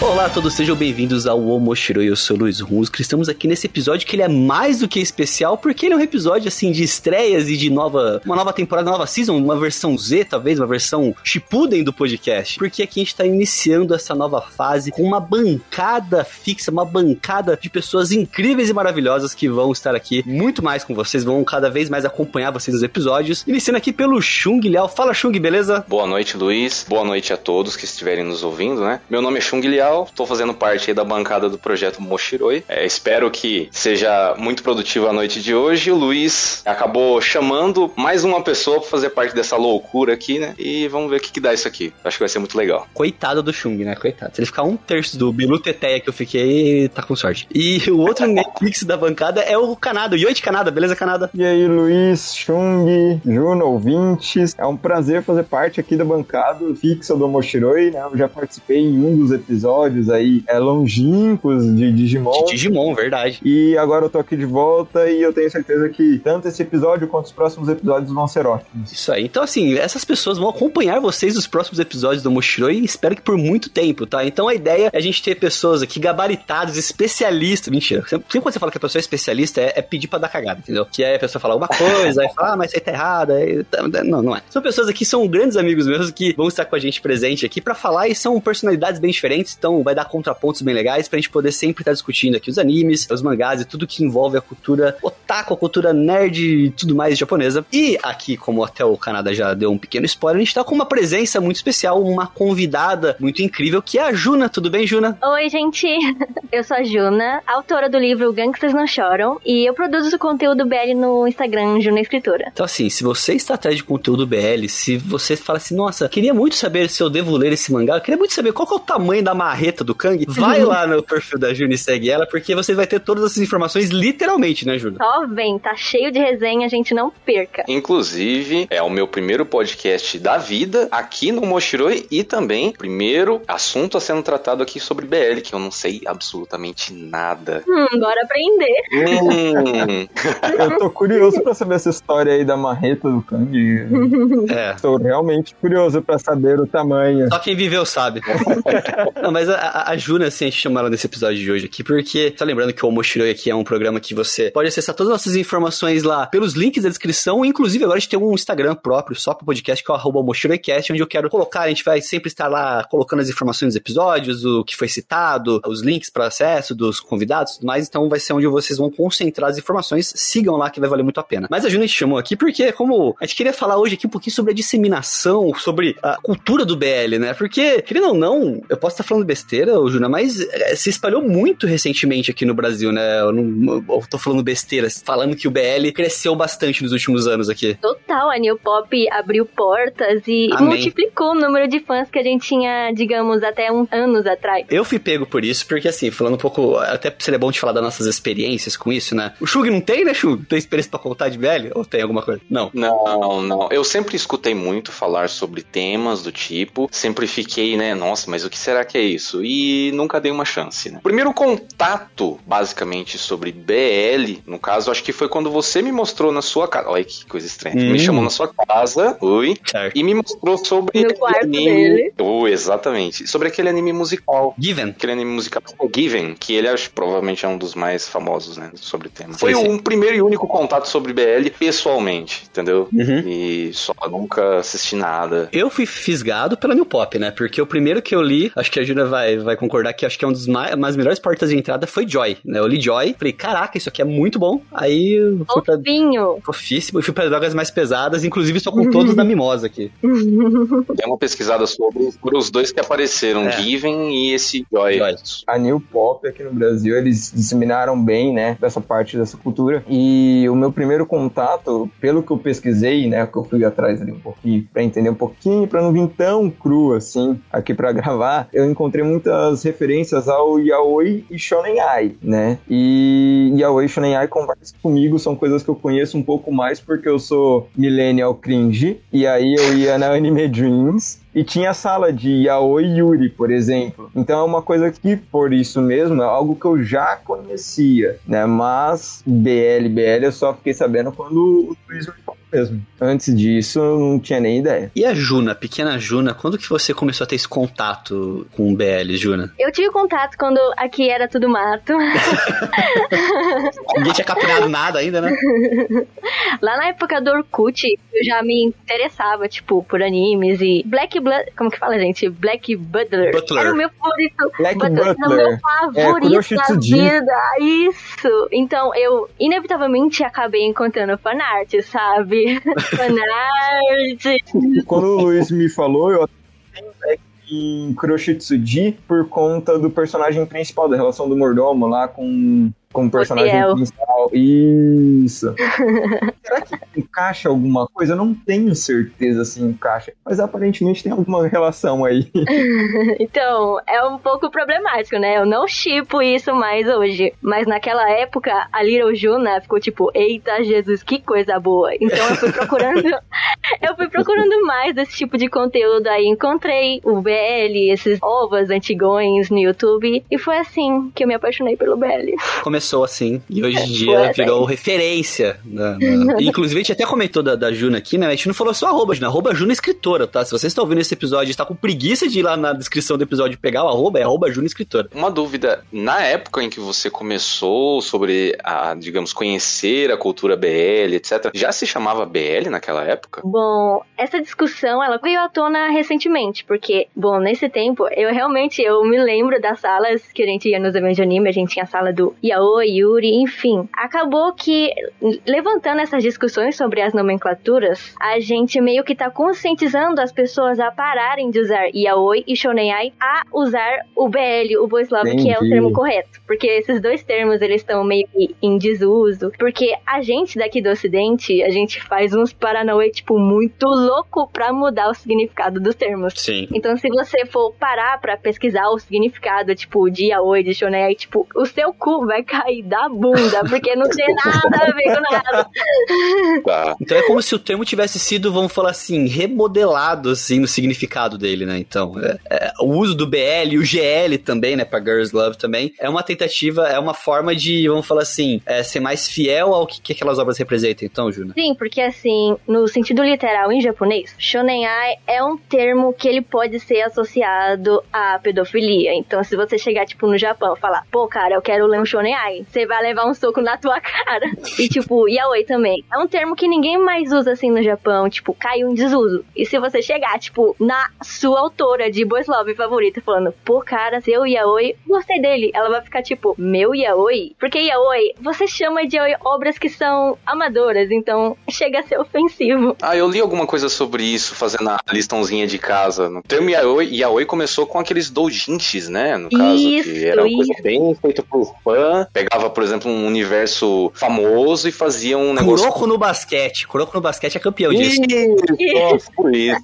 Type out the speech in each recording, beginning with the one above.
Olá a todos, sejam bem-vindos ao Omoshiroi, eu sou o Luiz Rusco. Estamos aqui nesse episódio que ele é mais do que especial, porque ele é um episódio, assim, de estreias e de uma nova temporada, nova season, uma versão Z, talvez, uma versão Shippuden do podcast. Porque aqui a gente tá iniciando essa nova fase com uma bancada fixa, uma bancada de pessoas incríveis e maravilhosas que vão estar aqui muito mais com vocês, vão cada vez mais acompanhar vocês nos episódios. Iniciando aqui pelo Chung Liao. Fala, Chung, beleza? Boa noite, Luiz. Boa noite a todos que estiverem nos ouvindo, né? Meu nome é Chung Liao. Estou fazendo parte aí da bancada do projeto Moshiroi. Espero que seja muito produtiva a noite de hoje. O Luiz acabou chamando mais uma pessoa para fazer parte dessa loucura aqui, né? E vamos ver o que dá isso aqui. Acho que vai ser muito legal. Coitado do Chung, né? Coitado. Se ele ficar um terço do Bilu Teteia que eu fiquei, tá com sorte. E o outro Netflix da bancada é o Kanada. Oi de Kanada, beleza, Kanada? E aí, Luiz, Chung, Juna, ouvintes. É um prazer fazer parte aqui da bancada fixa do Moshiroi, né? Eu já participei em um dos episódios aí longínquos de Digimon. De Digimon, verdade. E agora eu tô aqui de volta e eu tenho certeza que tanto esse episódio quanto os próximos episódios vão ser ótimos. Isso aí. Então, assim, essas pessoas vão acompanhar vocês nos próximos episódios do Moshiroi e espero que por muito tempo, tá? Então a ideia é a gente ter pessoas aqui gabaritadas, especialistas. Mentira. Sempre quando você fala que a pessoa é especialista, é pedir pra dar cagada, entendeu? Que aí a pessoa fala alguma coisa, aí fala, ah, mas você tá errada. Aí... Não, não é. São pessoas aqui, são grandes amigos meus que vão estar com a gente presente aqui pra falar e são personalidades bem diferentes, então vai dar contrapontos bem legais pra gente poder sempre estar discutindo aqui os animes, os mangás e tudo que envolve a cultura otaku, a cultura nerd e tudo mais japonesa. E aqui, como até o Kanada já deu um pequeno spoiler, a gente tá com uma presença muito especial, uma convidada muito incrível, que é a Juna. Tudo bem, Juna? Oi, gente! Eu sou a Juna, autora do livro Gangsters Não Choram, e eu produzo o conteúdo BL no Instagram, Juna Escritora. Então, assim, se você está atrás de conteúdo BL, se você fala assim, nossa, queria muito saber se eu devo ler esse mangá, eu queria muito saber qual que é o tamanho da marra do Kang, vai lá no perfil da Juna e segue ela, porque você vai ter todas essas informações literalmente, né, Juna? Ó, vem, tá cheio de resenha, a gente não perca. Inclusive, é o meu primeiro podcast da vida, aqui no Moshiroi, e também, primeiro assunto a sendo tratado aqui sobre BL, que eu não sei absolutamente nada. Bora aprender. Eu tô curioso pra saber essa história aí da marreta do Kang. Tô realmente curioso pra saber o tamanho. Só quem viveu sabe. Não, mas a Juna, assim, a gente chama ela nesse episódio de hoje aqui, porque, tá lembrando que o Omoshiroi aqui é um programa que você pode acessar todas as nossas informações lá pelos links da descrição, inclusive agora a gente tem um Instagram próprio só pro podcast, que é o @omoshiroicast, onde eu quero colocar, a gente vai sempre estar lá colocando as informações dos episódios, o que foi citado, os links para acesso dos convidados e tudo mais, então vai ser onde vocês vão concentrar as informações, sigam lá que vai valer muito a pena. Mas a Juna a gente chamou aqui porque, como a gente queria falar hoje aqui um pouquinho sobre a disseminação, sobre a cultura do BL, né, porque, querendo ou não, eu posso estar falando besteira, ô Juna, mas se espalhou muito recentemente aqui no Brasil, né? Eu tô falando besteira, falando que o BL cresceu bastante nos últimos anos aqui. Total, a NewPOP abriu portas e multiplicou o número de fãs que a gente tinha, digamos, até uns anos atrás. Eu fui pego por isso, porque assim, falando um pouco, até seria bom te falar das nossas experiências com isso, né? O Shug não tem, né, Shug? Tem experiência pra contar de BL? Ou tem alguma coisa? Não. Eu sempre escutei muito falar sobre temas do tipo, sempre fiquei, né, nossa, mas o que será que é isso? E nunca dei uma chance, né? Primeiro contato, basicamente, sobre BL, no caso, acho que foi quando você me mostrou na sua casa. Olha que coisa estranha. Me chamou na sua casa, e me mostrou sobre no quarto anime dele. Exatamente. Sobre aquele anime musical. Given. Aquele anime musical Given, que ele acho, provavelmente é um dos mais famosos, né? Sobre o tema. Foi um primeiro e único contato sobre BL pessoalmente, entendeu? E só nunca assisti nada. Eu fui fisgado pela NewPOP, né? Porque o primeiro que eu li, acho que a Juna vai concordar que acho que é um dos mais melhores portas de entrada foi Joy, né? Eu li Joy, falei, caraca, isso aqui é muito bom. Aí eu fui pra... Fofíssimo. E fui pra drogas mais pesadas, inclusive só com todos da Mimosa aqui. Tem uma pesquisada sobre os dois que apareceram, Given e esse Joy. A NewPOP aqui no Brasil, eles disseminaram bem, né? Dessa parte dessa cultura. E o meu primeiro contato, pelo que eu pesquisei, né? Que eu fui atrás ali um pouquinho, pra entender um pouquinho, pra não vir tão cru, assim, aqui pra gravar, eu encontrei muitas referências ao Yaoi e Shonen Ai, né? E Yaoi e Shonen Ai conversa comigo, são coisas que eu conheço um pouco mais porque eu sou millennial cringe, e aí eu ia na Anime Dreams e tinha a sala de Yaoi Yuri, por exemplo. Então é uma coisa que, por isso mesmo, é algo que eu já conhecia, né? Mas BL eu só fiquei sabendo quando o Luiz me falou. mesmo. Antes disso, eu não tinha nem ideia. E a Juna, pequena Juna, quando que você começou a ter esse contato com o BL, Juna? Eu tive contato quando aqui era tudo mato. Ninguém tinha capturado nada ainda, né? Lá na época do Orkut, eu já me interessava, tipo, por animes e... Como que fala, gente? Black Butler. Butler. Era o meu favorito. Black Butler. Era o meu favorito da vida. Isso. Então, eu inevitavelmente acabei encontrando fanart, sabe? Fanart. Quando o Luiz me falou, eu em Kuroshitsuji por conta do personagem principal, da relação do mordomo lá com o personagem principal. Isso. Será que encaixa alguma coisa? Eu não tenho certeza se encaixa, mas aparentemente tem alguma relação aí. Então, é um pouco problemático, né? Eu não shippo isso mais hoje, mas naquela época a Little Juna ficou tipo, eita Jesus, que coisa boa. Então eu fui procurando mais desse tipo de conteúdo aí, encontrei o BL, esses ovas antigões no YouTube, e foi assim que eu me apaixonei pelo BL. Começou assim, e hoje em dia virou referência. Inclusive, a gente até comentou da Juna aqui, né? A gente não falou só arroba, Juna. Arroba Juna Escritora, tá? Se vocês estão ouvindo esse episódio e está com preguiça de ir lá na descrição do episódio e pegar o arroba, é arroba Juna Escritora. Uma dúvida, na época em que você começou sobre, digamos, conhecer a cultura BL, etc., já se chamava BL naquela época? Bom, essa discussão, ela veio à tona recentemente, porque, bom, nesse tempo, eu me lembro das salas que a gente ia nos eventos de anime, a gente tinha a sala do Yaoi, Yuri, enfim. Acabou que, levantando essas discussões sobre as nomenclaturas, a gente meio que tá conscientizando as pessoas a pararem de usar Yaoi e Shonenai, a usar o BL, o Boys Love, que é o termo correto. Porque esses dois termos, eles estão meio que em desuso. Porque a gente daqui do ocidente, a gente faz uns paranauê, tipo, muito louco pra mudar o significado dos termos. Sim. Então, se você for parar pra pesquisar o significado, tipo, de Yaoi, de Shonenai, tipo, o seu cu vai cair da bunda, porque não tem nada a ver com nada. Tá. Então é como se o termo tivesse sido, vamos falar assim, remodelado, assim, no significado dele, né? Então, o uso do BL e o GL também, né, pra Girls Love também, é uma tentativa, é uma forma de, vamos falar assim, ser mais fiel ao que aquelas obras representam, então, Juna? Sim, porque assim, no sentido literal em japonês, shonenai é um termo que ele pode ser associado à pedofilia. Então, se você chegar, tipo, no Japão e falar, pô, cara, eu quero ler um shonenai, você vai levar um soco na tua cara. E tipo, yaoi também. É um termo que ninguém mais usa assim no Japão. Tipo, caiu em desuso. E se você chegar, tipo, na sua autora de Boys Love favorita, falando, pô, cara, seu yaoi, gostei dele, ela vai ficar tipo, meu yaoi? Porque yaoi, você chama de yaoi obras que são amadoras, então chega a ser ofensivo. Ah, eu li alguma coisa sobre isso, fazendo a listãozinha de casa. O termo yaoi começou com aqueles doujinshis, né? No caso, isso, que era uma coisa bem feita por fã. Pegava, por exemplo, um universo famoso e fazia um negócio... Kuroko no basquete. Kuroko no basquete é campeão disso. Isso, por isso.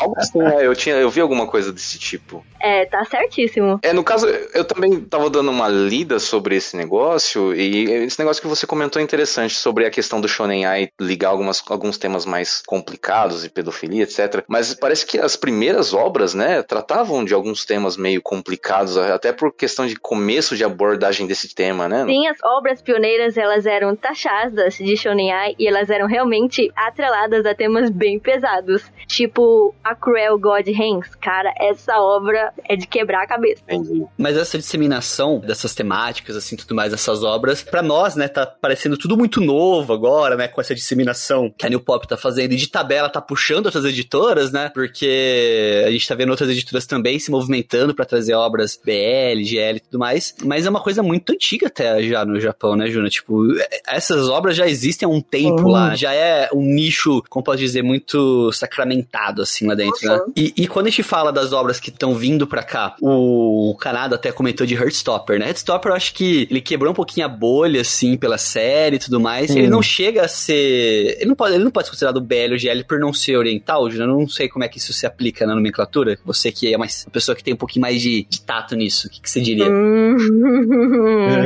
Algo assim, né? Eu vi alguma coisa desse tipo. É, tá certíssimo. É, no caso, eu também tava dando uma lida sobre esse negócio, e esse negócio que você comentou é interessante, sobre a questão do shonenai ligar alguns temas mais complicados e pedofilia, etc. Mas parece que as primeiras obras, né, tratavam de alguns temas meio complicados, até por questão de começo de abordagem desse tema. Né? Sim, as obras pioneiras, elas eram taxadas de shonenai e elas eram realmente atreladas a temas bem pesados, tipo a Cruel God Hands. Cara, essa obra é de quebrar a cabeça. Entendi. Mas essa disseminação dessas temáticas, assim, tudo mais, essas obras, pra nós, né, tá parecendo tudo muito novo agora, né, com essa disseminação que a NewPOP tá fazendo e de tabela tá puxando outras editoras, né, porque a gente tá vendo outras editoras também se movimentando pra trazer obras BL, GL e tudo mais, mas é uma coisa muito antiga até já no Japão, né, Juna? Tipo, essas obras já existem há um tempo lá, já é um nicho, como posso dizer, muito sacramentado, assim, lá dentro, né? E quando a gente fala das obras que estão vindo pra cá, o Kanada até comentou de Heartstopper, né? Heartstopper, eu acho que ele quebrou um pouquinho a bolha, assim, pela série e tudo mais, ele não chega a ser... Ele não pode ser considerado BL ou GL por não ser oriental, Juna? Eu não sei como é que isso se aplica na nomenclatura, você que é mais, uma pessoa que tem um pouquinho mais de tato nisso, o que você diria?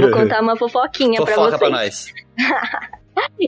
Vou contar uma fofoquinha pra vocês. Fofoca pra nós.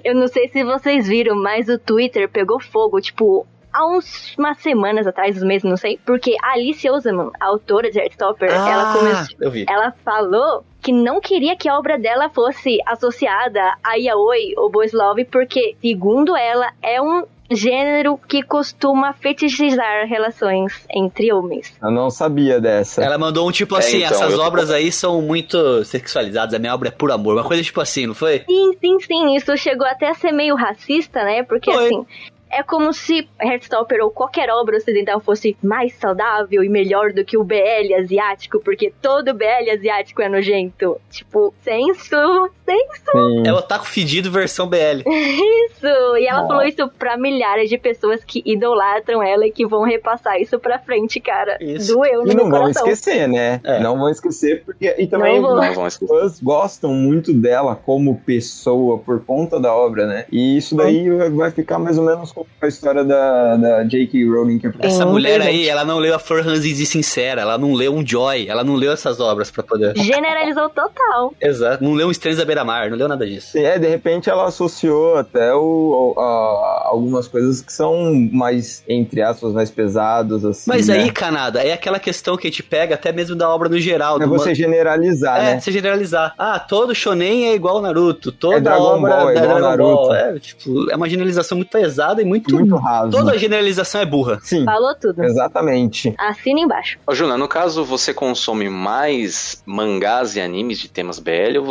Eu não sei se vocês viram, mas o Twitter pegou fogo, tipo... há umas semanas atrás, uns meses, não sei, porque a Alice Oseman, a autora de Heartstopper, ela começou, ela falou que não queria que a obra dela fosse associada a Yaoi ou Boys Love, porque, segundo ela, é um gênero que costuma fetichizar relações entre homens. Eu não sabia dessa. Ela mandou um tipo assim, então, essas obras aí são muito sexualizadas, a minha obra é por amor, uma coisa tipo assim, não foi? Sim, sim, sim, isso chegou até a ser meio racista, né, porque foi. Assim... É como se Heartstopper ou qualquer obra ocidental fosse mais saudável e melhor do que o BL asiático, porque todo BL asiático é nojento. Tipo, senso. É o otaku fedido versão BL. Isso! E ela falou isso pra milhares de pessoas que idolatram ela e que vão repassar isso pra frente, cara. Isso. Doeu no meu coração. E não vão esquecer, né? É. Não vão esquecer, porque... E também os fãs gostam muito dela como pessoa por conta da obra, né? E isso daí vai ficar mais ou menos... a história da J.K. Rowling que é essa mulher aí, ela não leu a Flor Hansis e Sincera, ela não leu um Joy, ela não leu essas obras pra poder... Generalizou total. Exato, não leu um Estranhos da Beira-Mar, não leu nada disso. É, de repente ela associou até algumas coisas que são mais, entre aspas, mais pesadas, assim. Mas aí, né? Kanada, é aquela questão que a gente pega até mesmo da obra no geral. É você generalizar, né? É, você generalizar. Ah, todo shonen é igual Naruto, toda obra Ball, é igual Dragon Ball. É, tipo, é uma generalização muito pesada e muito raso. Toda generalização é burra. Sim. Falou tudo. Exatamente. Assina embaixo. Ô, Juna, no caso, você consome mais mangás e animes de temas BL ou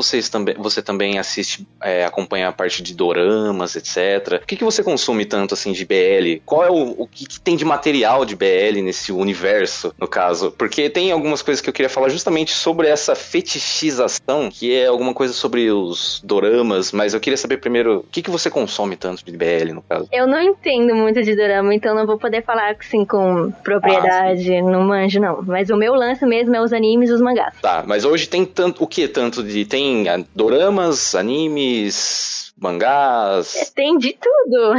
você também assiste, acompanha a parte de doramas, etc? O que você consome tanto, assim, de BL? Qual é o que tem de material de BL nesse universo, no caso? Porque tem algumas coisas que eu queria falar justamente sobre essa fetichização, que é alguma coisa sobre os doramas, mas eu queria saber primeiro o que você consome tanto de BL, no caso? Eu não entendo muito de dorama, então não vou poder falar assim com propriedade, não manjo não. Mas o meu lance mesmo é os animes e os mangás. Tá, mas hoje tem tanto, o que tanto de... Tem doramas, animes, mangás... tem de tudo.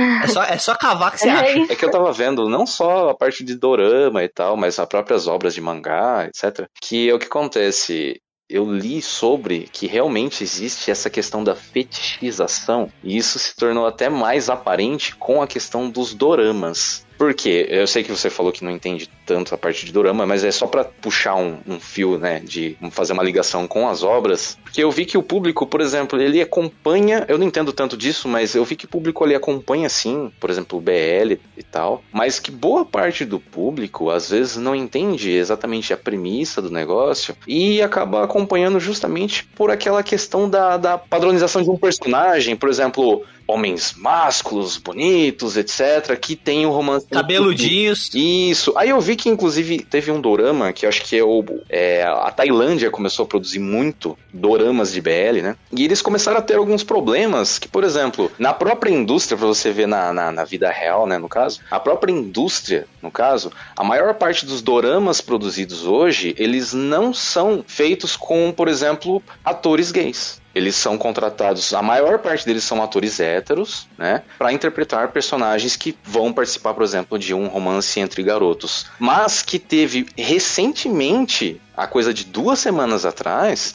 É só cavar que você acha. Isso. É que eu tava vendo não só a parte de dorama e tal, mas as próprias obras de mangá, etc. Que é o que acontece... Eu li sobre que realmente existe essa questão da fetichização e isso se tornou até mais aparente com a questão dos doramas. Por quê? Eu sei que você falou que não entende tanto a parte de dorama, mas é só pra puxar um fio, né, de fazer uma ligação com as obras, porque eu vi que o público, por exemplo, ele acompanha, eu não entendo tanto disso, mas eu vi que o público ele acompanha sim, por exemplo, o BL e tal, mas que boa parte do público, às vezes, não entende exatamente a premissa do negócio e acaba acompanhando justamente por aquela questão da padronização de um personagem, por exemplo... Homens másculos, bonitos, etc. Que tem o romance... Cabeludinhos. Isso. Aí eu vi que, inclusive, teve um dorama, que eu acho que a Tailândia começou a produzir muito doramas de BL, né? E eles começaram a ter alguns problemas, que, por exemplo, na própria indústria, pra você ver na vida real, né, no caso, a própria indústria, no caso, a maior parte dos doramas produzidos hoje, eles não são feitos com, por exemplo, atores gays. Eles são contratados, a maior parte deles são atores héteros, né, pra interpretar personagens que vão participar, por exemplo, de um romance entre garotos. Mas que teve recentemente, a coisa de 2 semanas atrás,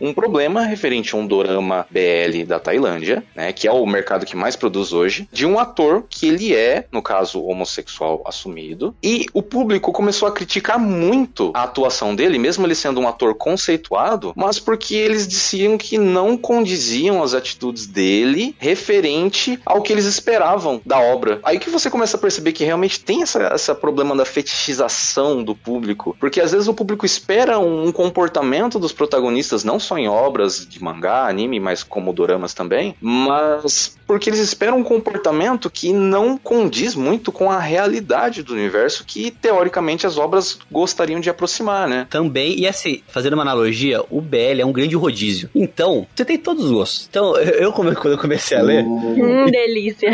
um problema referente a um dorama BL da Tailândia, né, que é o mercado que mais produz hoje, de um ator que ele é, no caso, homossexual assumido, e o público começou a criticar muito a atuação dele, mesmo ele sendo um ator conceituado, mas porque eles diziam que não condiziam as atitudes dele referente ao que eles esperavam da obra. Aí que você começa a perceber que realmente tem essa problema da fetichização do público, porque às vezes o público espera um comportamento dos protagonistas, não só em obras de mangá, anime, mas como doramas também, mas porque eles esperam um comportamento que não condiz muito com a realidade do universo que, teoricamente, as obras gostariam de aproximar, né? Também, e assim, fazendo uma analogia, o BL é um grande rodízio. Então, você tem todos os gostos. Então, eu quando eu comecei a ler... delícia!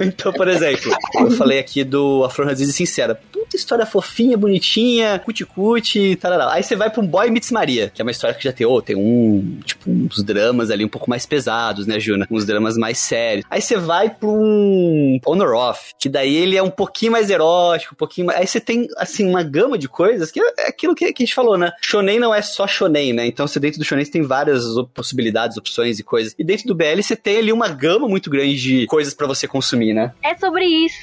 Então, por exemplo, eu falei aqui do A Flor Hansis e Sincera. Puta história fofinha, bonitinha, cuti-cuti e tal. Aí você vai pra um Boy Meets Maria, que é uma história que já tem, tem um, tipo, uns dramas ali um pouco mais pesados, né, Juna? Uns dramas mais sérios. Aí você vai pra um Honor Off, que daí ele é um pouquinho mais erótico, um pouquinho mais... Aí você tem, assim, uma gama de coisas que é aquilo que a gente falou, né? Shonen não é só shonen, né? Então você dentro do shonen você tem várias possibilidades, opções e coisas. E dentro do BL você tem ali uma gama muito grande de coisas pra você consumir, né? É sobre isso.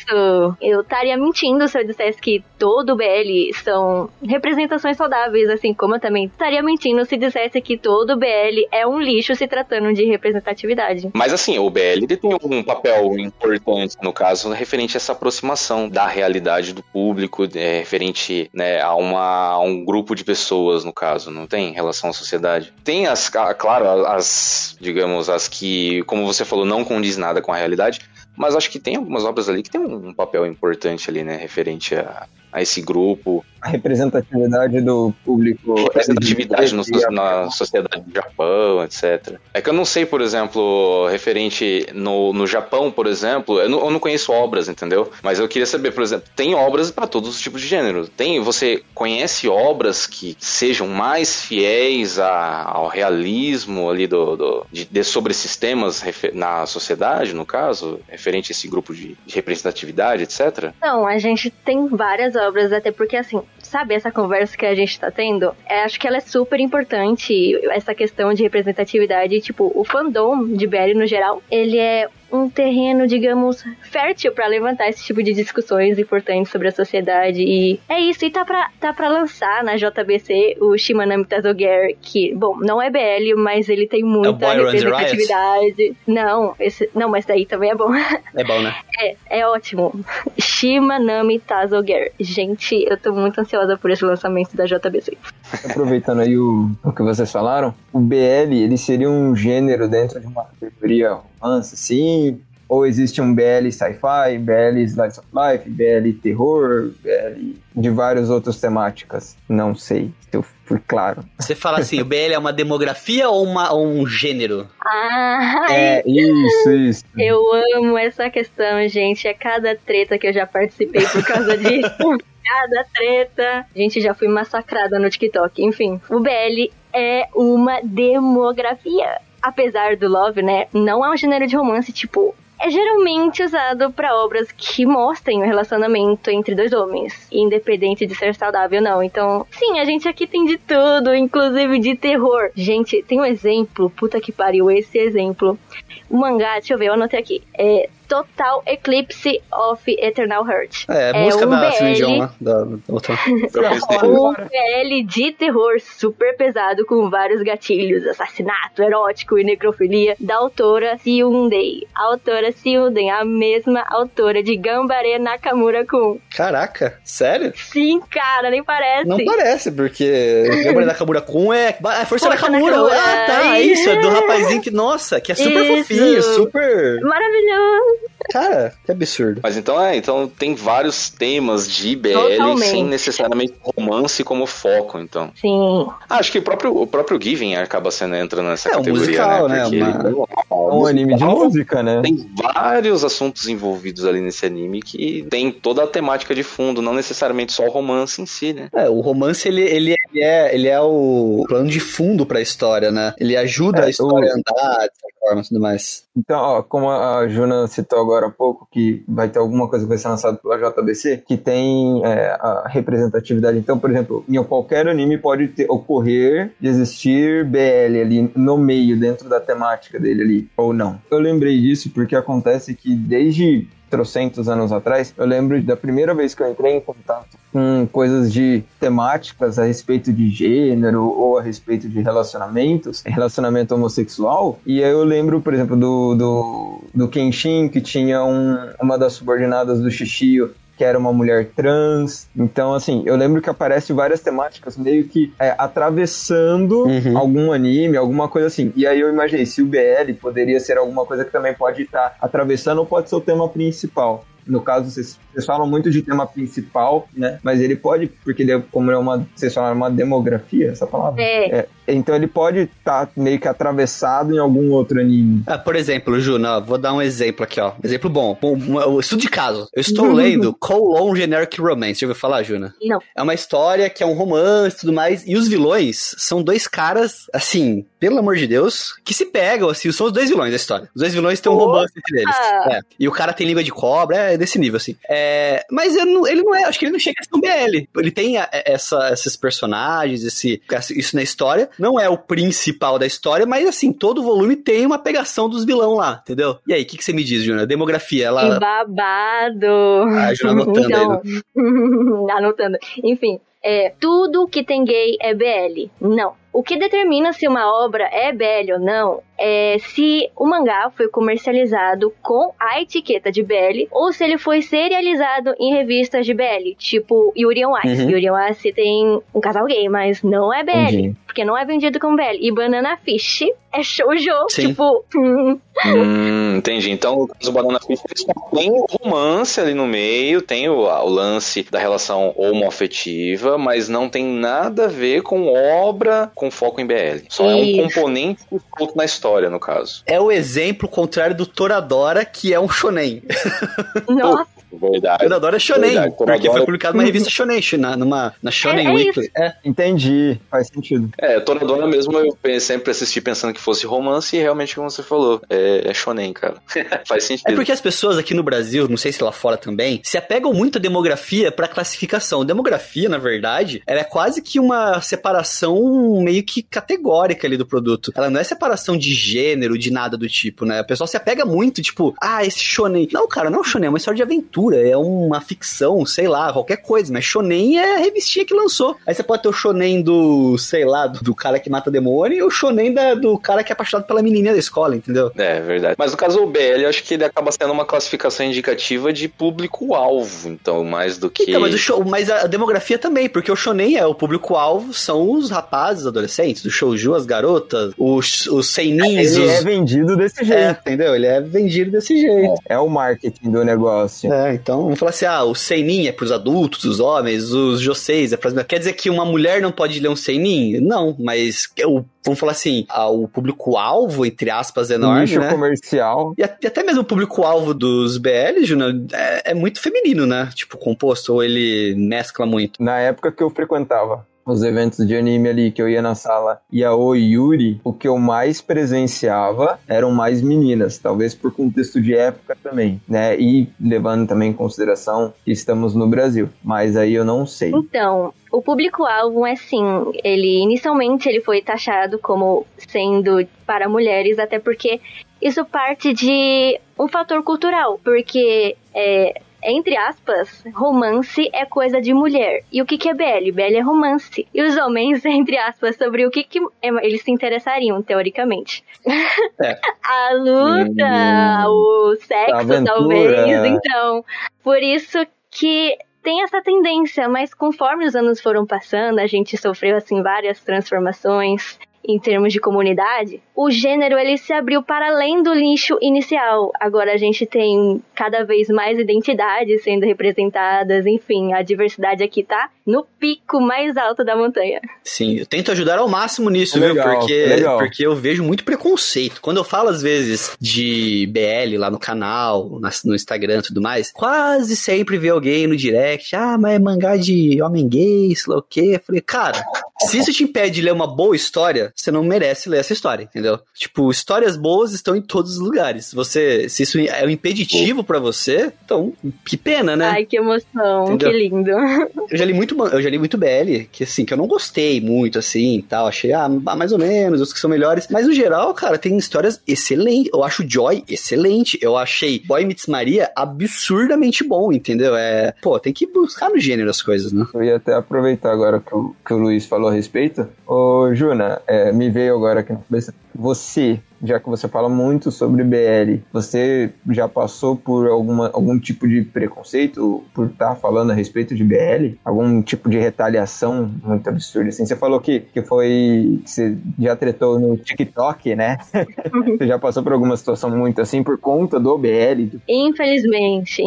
Eu estaria mentindo se eu dissesse que todo BL são representações saudáveis, assim como eu também estaria mentindo se dissesse que todo BL é um lixo se tratando de representatividade. Mas assim, o BL ele tem um papel importante, no caso, referente a essa aproximação da realidade do público, referente, né, a um grupo de pessoas, no caso, não tem? Em relação à sociedade. Tem as, claro, as, digamos, as que, como você falou, não condiz nada com a realidade, mas acho que tem algumas obras ali que tem um papel importante ali, né, referente a esse grupo. A representatividade do público. Representatividade na sociedade do Japão, etc. É que eu não sei, por exemplo, referente no Japão, por exemplo, eu não conheço obras, entendeu? Mas eu queria saber, por exemplo, tem obras para todos os tipos de gênero. Você conhece obras que sejam mais fiéis ao realismo ali sobre esses temas na sociedade, no caso, referente a esse grupo de representatividade, etc? Não, a gente tem várias obras, até porque, assim, sabe essa conversa que a gente tá tendo? Acho que ela é super importante, essa questão de representatividade. Tipo, o fandom de BL no geral, ele é um terreno, digamos, fértil pra levantar esse tipo de discussões importantes sobre a sociedade, e é isso. E tá pra lançar na JBC o Shimanami Tasogare, que, bom, não é BL, mas ele tem muita representatividade. Não, mas daí também é bom. É bom, né? É ótimo. Shimanami Tasogare. Gente, eu tô muito ansiosa por esse lançamento da JBC. Aproveitando aí o que vocês falaram, o BL, ele seria um gênero dentro de uma categoria romance, sim? Ou existe um BL sci-fi, BL slice of life, BL terror, BL de várias outras temáticas? Não sei se eu fui claro. Você fala assim, o BL é uma demografia ou um gênero? Ah, é isso. Eu amo essa questão, gente. É cada treta que eu já participei por causa disso. Cada treta. Gente, já fui massacrada no TikTok. Enfim, o BL é uma demografia. Apesar do Love, né, não é um gênero de romance, tipo... É geralmente usado pra obras que mostrem o relacionamento entre dois homens, independente de ser saudável ou não. Então, sim, a gente aqui tem de tudo, inclusive de terror. Gente, tem um exemplo, puta que pariu, esse exemplo. O mangá, deixa eu ver, eu anotei aqui. É Total Eclipse of Eternal Heart. É música da Celine Dion, né? Um BL de terror super pesado, com vários gatilhos, assassinato, erótico e necrofilia, da autora Siondei. A autora Siondei, a mesma autora de Gambare Nakamura-kun. Caraca, sério? Sim, cara, nem parece. Não parece, porque Gambare Nakamura-kun é Força Nakamura. Ah, tá, é isso, é do rapazinho que, nossa, que é super isso. Fofinho, super... Maravilhoso. Cara, que absurdo. Mas então tem vários temas de BL sem necessariamente romance como foco, então. Sim. Acho que o próprio Given acaba sendo entrando nessa categoria, musical, né? Porque um anime de música, né? Tem vários assuntos envolvidos ali nesse anime que tem toda a temática de fundo, não necessariamente só o romance em si, né? O romance ele é o plano de fundo pra história, né? Ele ajuda a história a andar, de certa forma, tudo mais. Então, como a Juna citou agora há pouco, que vai ter alguma coisa que vai ser lançada pela JBC, que tem a representatividade. Então, por exemplo, em qualquer anime pode ocorrer de existir BL ali no meio, dentro da temática dele ali, ou não. Eu lembrei disso porque acontece que desde... 400 anos atrás, eu lembro da primeira vez que eu entrei em contato com coisas de temáticas a respeito de gênero ou a respeito de relacionamentos, relacionamento homossexual, e aí eu lembro, por exemplo, do Kenshin, que tinha uma das subordinadas do Shishio, que era uma mulher trans. Então, assim, eu lembro que aparece várias temáticas meio que atravessando algum anime, alguma coisa assim. E aí eu imaginei, se o BL poderia ser alguma coisa que também pode estar atravessando ou pode ser o tema principal. No caso, vocês falam muito de tema principal, né? Mas ele pode, porque ele é, como é uma... Vocês falaram uma demografia, essa palavra? É. Então ele pode estar meio que atravessado em algum outro anime. Ah, por exemplo, Juna, vou dar um exemplo aqui, ó. Exemplo bom. Estudo de caso. Eu estou lendo Colon Generic Romance. Já ouviu falar, Juna? Não. É uma história que é um romance e tudo mais. E os vilões são dois caras, assim, pelo amor de Deus, que se pegam, assim. São os dois vilões da história. Os dois vilões têm um romance entre eles. É. E o cara tem língua de cobra, é desse nível, assim. É, mas ele não é, acho que ele não chega a ser um BL. Ele tem esses personagens, isso na história. Não é o principal da história, mas assim, todo volume tem uma pegação dos vilão lá, entendeu? E aí, o que você me diz, Juna? Demografia, ela... Que babado! Ah, Juna anotando então... aí. Né? Anotando. Enfim, tudo que tem gay é BL. Não. O que determina se uma obra é BL ou não é se o mangá foi comercializado com a etiqueta de BL ou se ele foi serializado em revistas de BL, tipo Yuri on Ice. Uhum. Yuri on Ice tem um casal gay, mas não é BL, entendi, porque não é vendido como BL. E Banana Fish é shoujo, tipo... entendi. Então, o Banana Fish tem o romance ali no meio, tem o lance da relação homoafetiva, mas não tem nada a ver com obra... com foco em BL. Só é um componente solto na história, no caso. É o exemplo contrário do Toradora, que é um shonen. Nossa. Verdade. Toradora é shonen. Verdade. Toradora... Porque foi publicado numa revista shonen, na Shonen Weekly. É. Entendi. Faz sentido. É, Toradora mesmo eu sempre assisti pensando que fosse romance e realmente, como você falou, é shonen, cara. Faz sentido. É porque as pessoas aqui no Brasil, não sei se lá fora também, se apegam muito à demografia pra classificação. Demografia, na verdade, ela é quase que uma separação meio que categórica ali do produto. Ela não é separação de gênero, de nada do tipo, né? O pessoal se apega muito, tipo, esse shonen. Não, cara, não é um shonen, é uma história de aventura. É uma ficção, sei lá, qualquer coisa, mas shonen é a revistinha que lançou. Aí você pode ter o shonen do, sei lá, do cara que mata demônio e o shonen do cara que é apaixonado pela menininha da escola, entendeu? É, verdade. Mas no caso do BL, eu acho que ele acaba sendo uma classificação indicativa de público-alvo, então, mais do que... Então, mas a demografia também, porque o shonen o público-alvo, são os rapazes, adolescentes, do shoujo, as garotas, os seinins... Ele é vendido desse jeito, entendeu? Ele é vendido desse jeito. É o marketing do negócio. É. Então, vamos falar assim, o seinin é pros adultos, os homens, os joseis é pras... Quer dizer que uma mulher não pode ler um seinin? Não, mas vamos falar assim, o público-alvo, entre aspas, é enorme, nicho, né? Comercial. E até mesmo o público-alvo dos BL, Juna, é muito feminino, né? Tipo, composto, ou ele mescla muito. Na época que eu frequentava os eventos de anime ali, que eu ia na sala Yaoi Yuri, o que eu mais presenciava eram mais meninas, talvez por contexto de época também, né? E levando também em consideração que estamos no Brasil. Mas aí eu não sei. Então... O público-alvo é sim, inicialmente foi taxado como sendo para mulheres, até porque isso parte de um fator cultural, porque entre aspas, romance é coisa de mulher. E o que é BL? BL é romance. E os homens, entre aspas, sobre o que eles se interessariam, teoricamente. É. A luta, o sexo, aventura. Talvez. Então, por isso que tem essa tendência, mas conforme os anos foram passando, a gente sofreu, assim, várias transformações em termos de comunidade, o gênero ele se abriu para além do nicho inicial. Agora a gente tem cada vez mais identidades sendo representadas, enfim, a diversidade aqui tá no pico mais alto da montanha. Sim, eu tento ajudar ao máximo nisso, viu? Porque eu vejo muito preconceito. Quando eu falo, às vezes, de BL lá no canal, no Instagram e tudo mais, quase sempre vê alguém no direct, mas é mangá de homem gay, sei lá o quê. Eu falei, cara, se isso te impede de ler uma boa história, você não merece ler essa história, entendeu? Tipo, histórias boas estão em todos os lugares. Se isso é um impeditivo pra você, então, que pena, né? Ai, que emoção, entendeu? Que lindo. Eu já li muito BL, que assim, que eu não gostei muito, assim, e tal, achei, mais ou menos, os que são melhores, mas no geral, cara, tem histórias excelentes. Eu acho Joy excelente, eu achei Boy Meets Maria absurdamente bom, entendeu? Tem que buscar no gênero as coisas, né? Eu ia até aproveitar agora que o Luiz falou a respeito. Ô, Juna, me veio agora aqui na cabeça. Você já que você fala muito sobre BL, você já passou por algum tipo de preconceito por estar falando a respeito de BL? Algum tipo de retaliação muito absurda, assim? Você falou que foi... Que você já tretou no TikTok, né? Uhum. Você já passou por alguma situação muito assim por conta do BL? Infelizmente.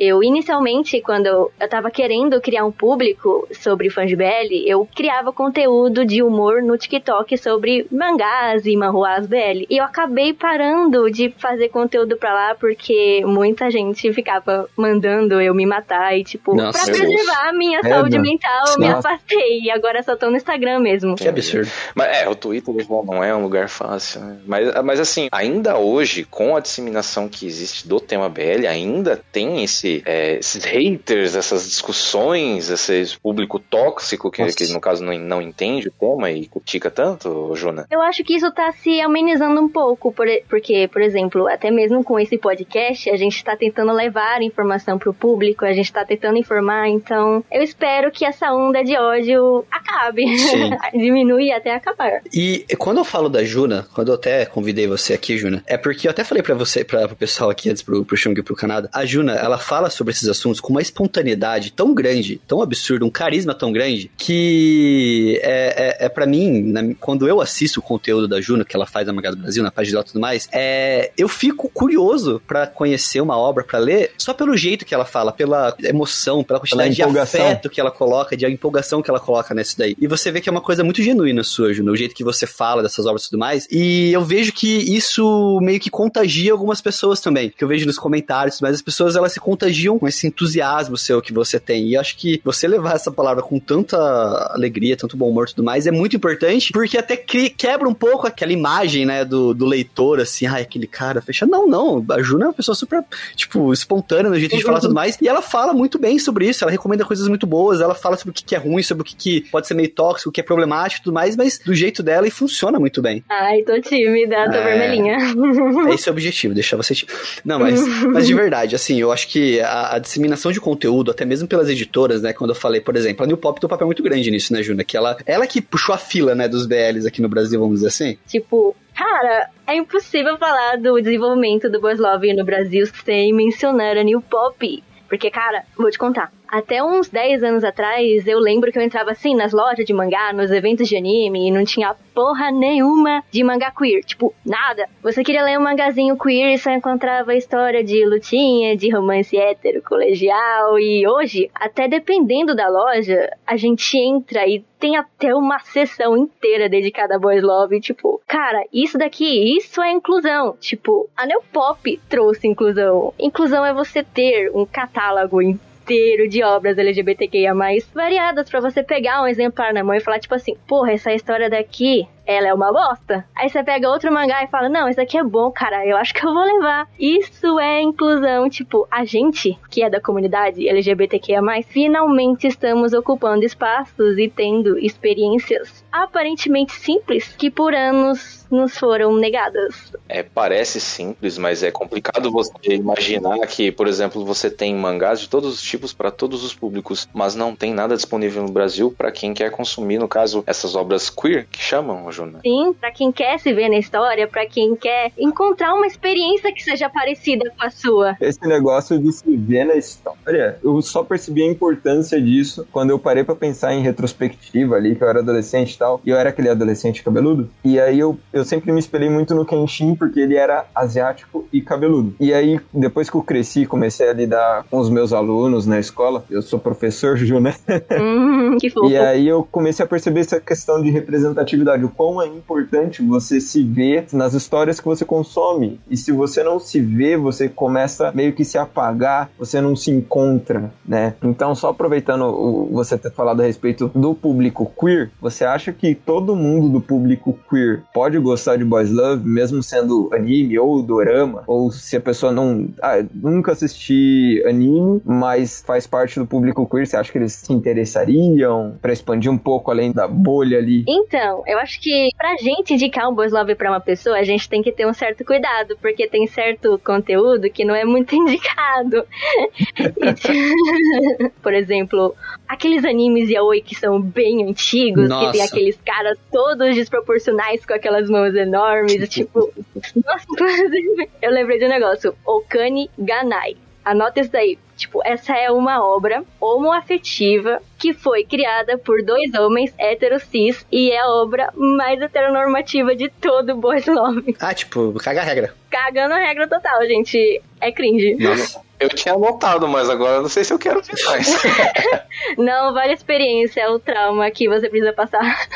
Eu, inicialmente, quando eu tava querendo criar um público sobre fãs de BL, eu criava conteúdo de humor no TikTok sobre mangás e manhwas BL. E eu acabei parando de fazer conteúdo pra lá porque muita gente ficava mandando eu me matar e, tipo, nossa, pra preservar a minha saúde mental, eu me afastei. E agora só tô no Instagram mesmo. Que absurdo. Mas o Twitter não é um lugar fácil, né? Mas assim, ainda hoje, com a disseminação que existe do tema BL, ainda tem esses haters, essas discussões, esse público tóxico que no caso não entende o tema e critica tanto, Juna? Eu acho que isso tá se amenizando um pouco, porque, por exemplo, até mesmo com esse podcast, a gente tá tentando levar informação pro público, a gente tá tentando informar, então eu espero que essa onda de ódio acabe, diminui até acabar. E quando eu falo da Juna, quando eu até convidei você aqui, Juna, é porque eu até falei pra você, pro pessoal aqui antes, pro Chung e pro Kanada, a Juna, ela fala sobre esses assuntos com uma espontaneidade tão grande, tão absurda, um carisma tão grande, que é pra mim, quando eu assisto o conteúdo da Juna, que ela faz na Mangás do Brasil, na página e tudo mais, eu fico curioso pra conhecer uma obra, pra ler, só pelo jeito que ela fala, pela emoção, pela quantidade de afeto que ela coloca, de empolgação que ela coloca nisso daí. E você vê que é uma coisa muito genuína sua, Juna, o jeito que você fala dessas obras e tudo mais, e eu vejo que isso meio que contagia algumas pessoas também, que eu vejo nos comentários, mas as pessoas, elas se contagiam com esse entusiasmo seu que você tem, e acho que você levar essa palavra com tanta alegria, tanto bom humor e tudo mais, é muito importante, porque até quebra um pouco aquela imagem, né, do leitor, assim, aquele cara fecha, não, a Juna é uma pessoa super, tipo, espontânea no jeito de falar e tudo mais, e ela fala muito bem sobre isso, ela recomenda coisas muito boas, ela fala sobre o que é ruim, sobre o que pode ser meio tóxico, o que é problemático e tudo mais, mas do jeito dela, e funciona muito bem. Ai, tô tímida, tô vermelhinha. Esse é o objetivo, deixar você tímida. Não, mas de verdade, assim, eu acho que a disseminação de conteúdo, até mesmo pelas editoras, né, quando eu falei, por exemplo, a NewPOP tem um papel muito grande nisso, né, Juna, que ela que puxou a fila, né, dos BLs aqui no Brasil, vamos dizer assim. Tipo, cara, é impossível falar do desenvolvimento do Boys Love no Brasil sem mencionar a NewPOP, porque, cara, vou te contar. Até uns 10 anos atrás, eu lembro que eu entrava assim nas lojas de mangá, nos eventos de anime, e não tinha porra nenhuma de mangá queer. Tipo, nada. Você queria ler um mangazinho queer e só encontrava história de lutinha, de romance hétero, colegial. E hoje, até dependendo da loja, a gente entra e tem até uma sessão inteira dedicada a Boys Love. Tipo, cara, isso daqui, isso é inclusão. Tipo, a NewPOP trouxe inclusão. Inclusão é você ter um catálogo inteiro de obras LGBTQIA+, variadas, pra você pegar um exemplar na mão e falar, tipo assim, porra, essa história daqui, ela é uma bosta. Aí você pega outro mangá e fala, não, isso aqui é bom, cara, eu acho que eu vou levar. Isso é inclusão. Tipo, a gente, que é da comunidade LGBTQIA+, finalmente estamos ocupando espaços e tendo experiências aparentemente simples, que por anos nos foram negadas. Parece simples, mas é complicado você imaginar que, por exemplo, você tem mangás de todos os tipos para todos os públicos, mas não tem nada disponível no Brasil para quem quer consumir, no caso, essas obras queer, que chamam, Juna. Sim, pra quem quer se ver na história, pra quem quer encontrar uma experiência que seja parecida com a sua. Esse negócio de se ver na história, eu só percebi a importância disso quando eu parei pra pensar em retrospectiva ali, que eu era adolescente e tal, e eu era aquele adolescente cabeludo, e aí eu sempre me espelhei muito no Kenshin, porque ele era asiático e cabeludo. E aí, depois que eu cresci, comecei a lidar com os meus alunos na escola, eu sou professor, Juna. Que fofo. E aí eu comecei a perceber essa questão de representatividade, quão é importante você se ver nas histórias que você consome. E se você não se vê, você começa meio que se apagar, você não se encontra, né? Então, só aproveitando você ter falado a respeito do público queer, você acha que todo mundo do público queer pode gostar de Boys Love, mesmo sendo anime ou dorama? Ou se a pessoa não... nunca assisti anime, mas faz parte do público queer, você acha que eles se interessariam pra expandir um pouco além da bolha ali? Então, eu acho que que pra gente indicar um Boys Love pra uma pessoa, a gente tem que ter um certo cuidado, porque tem certo conteúdo que não é muito indicado. Por exemplo, aqueles animes yaoi que são bem antigos, nossa, que tem aqueles caras todos desproporcionais com aquelas mãos enormes, tipo... Nossa, inclusive, eu lembrei de um negócio, Okani Ganai. Anota isso daí. Tipo, essa é uma obra homoafetiva que foi criada por dois homens heterocis e é a obra mais heteronormativa de todo Boys Love. Ah, tipo, caga a regra. Cagando a regra total, gente. É cringe. Nossa, eu tinha anotado, mas agora não sei se eu quero ver mais. Não, vale a experiência, é o trauma que você precisa passar.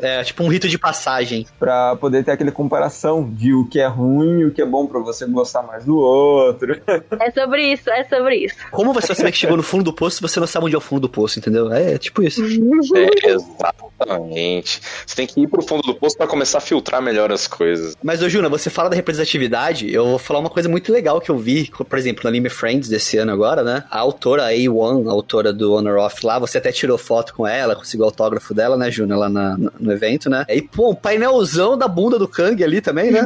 É, tipo um rito de passagem. Pra poder ter aquela comparação de o que é ruim e o que é bom pra você gostar mais do outro. É sobre isso, é sobre isso. Como você vai saber que chegou no fundo do poço se você não sabe onde é o fundo do poço, entendeu? É tipo isso. É, exatamente. Você tem que ir pro fundo do poço pra começar a filtrar melhor as coisas. Mas, ô Juna, você fala da representatividade, eu vou falar uma coisa muito legal que eu vi, por exemplo, no Anime Friends desse ano agora, né? A autora, a A1, a autora do Honor Off lá, você até tirou foto com ela, conseguiu o autógrafo dela, né, Juna, lá no evento, né? E, pô, um painelzão da bunda do Kang ali também, né?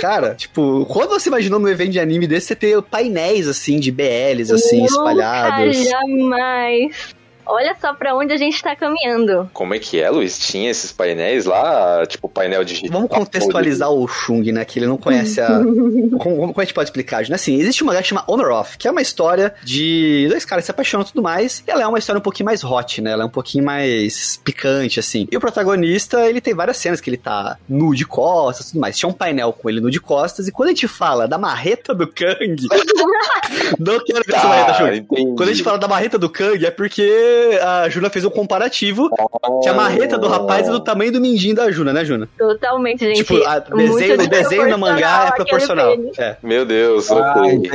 Cara, tipo, quando você imaginou num evento de anime desse, você ter painéis, assim, de BLs, assim, espalhados? Jamais! Olha só pra onde a gente tá caminhando. Como é que é, Luiz? Tinha esses painéis lá, tipo, painel de... Vamos contextualizar o Chung, né? Que ele não conhece a... Como a gente pode explicar? Né? Assim, existe uma galera que chama Honor Off, que é uma história de dois caras que se apaixonam e tudo mais. E ela é uma história um pouquinho mais hot, né? Ela é um pouquinho mais picante, assim. E o protagonista, ele tem várias cenas que ele tá nu de costas e tudo mais. Tinha um painel com ele nu de costas. E quando a gente fala da marreta do Kang... Não quero ver essa marreta, Chung. Entendi. Quando a gente fala da marreta do Kang, é porque... A Juna fez um comparativo que a marreta do rapaz é do tamanho do mindinho da Juna, né, Juna? Totalmente, gente. Tipo, desenho no mangá é proporcional. É. Meu Deus,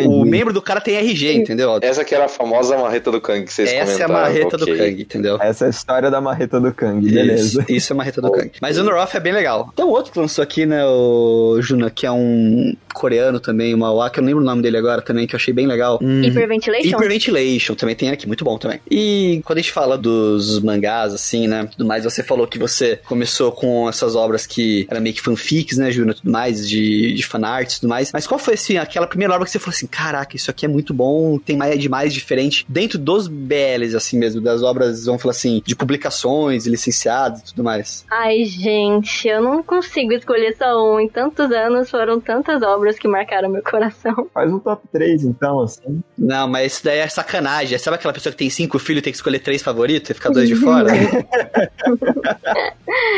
o membro do cara tem RG, entendeu? Essa que era a famosa marreta do Kang que vocês comentaram. Essa é a marreta do Kang, entendeu? Essa é a história da marreta do Kang, beleza. Isso é a marreta do Kang. Mas o Noroff é bem legal. Tem um outro que lançou aqui, né, o Juna, que é um coreano também, uma UA, que eu não lembro o nome dele agora também, que eu achei bem legal. Hyperventilation? Hyperventilation, também tem aqui, muito bom também. E quando a gente fala dos mangás, assim, né, tudo mais, você falou que você começou com essas obras que eram meio que fanfics, né, Juna, tudo mais, de fanarts e tudo mais, mas qual foi, assim, aquela primeira obra que você falou assim, caraca, isso aqui é muito bom, tem mais, de mais diferente, dentro dos BLs, assim mesmo, das obras, vamos falar assim, de publicações, licenciados e tudo mais? Ai, gente, eu não consigo escolher só um, em tantos anos foram tantas obras que marcaram meu coração. Faz um top 3, então, assim. Não, mas isso daí é sacanagem, sabe aquela pessoa que tem 5 filhos e tem que escolher 3 favoritos e ficar 2 de fora?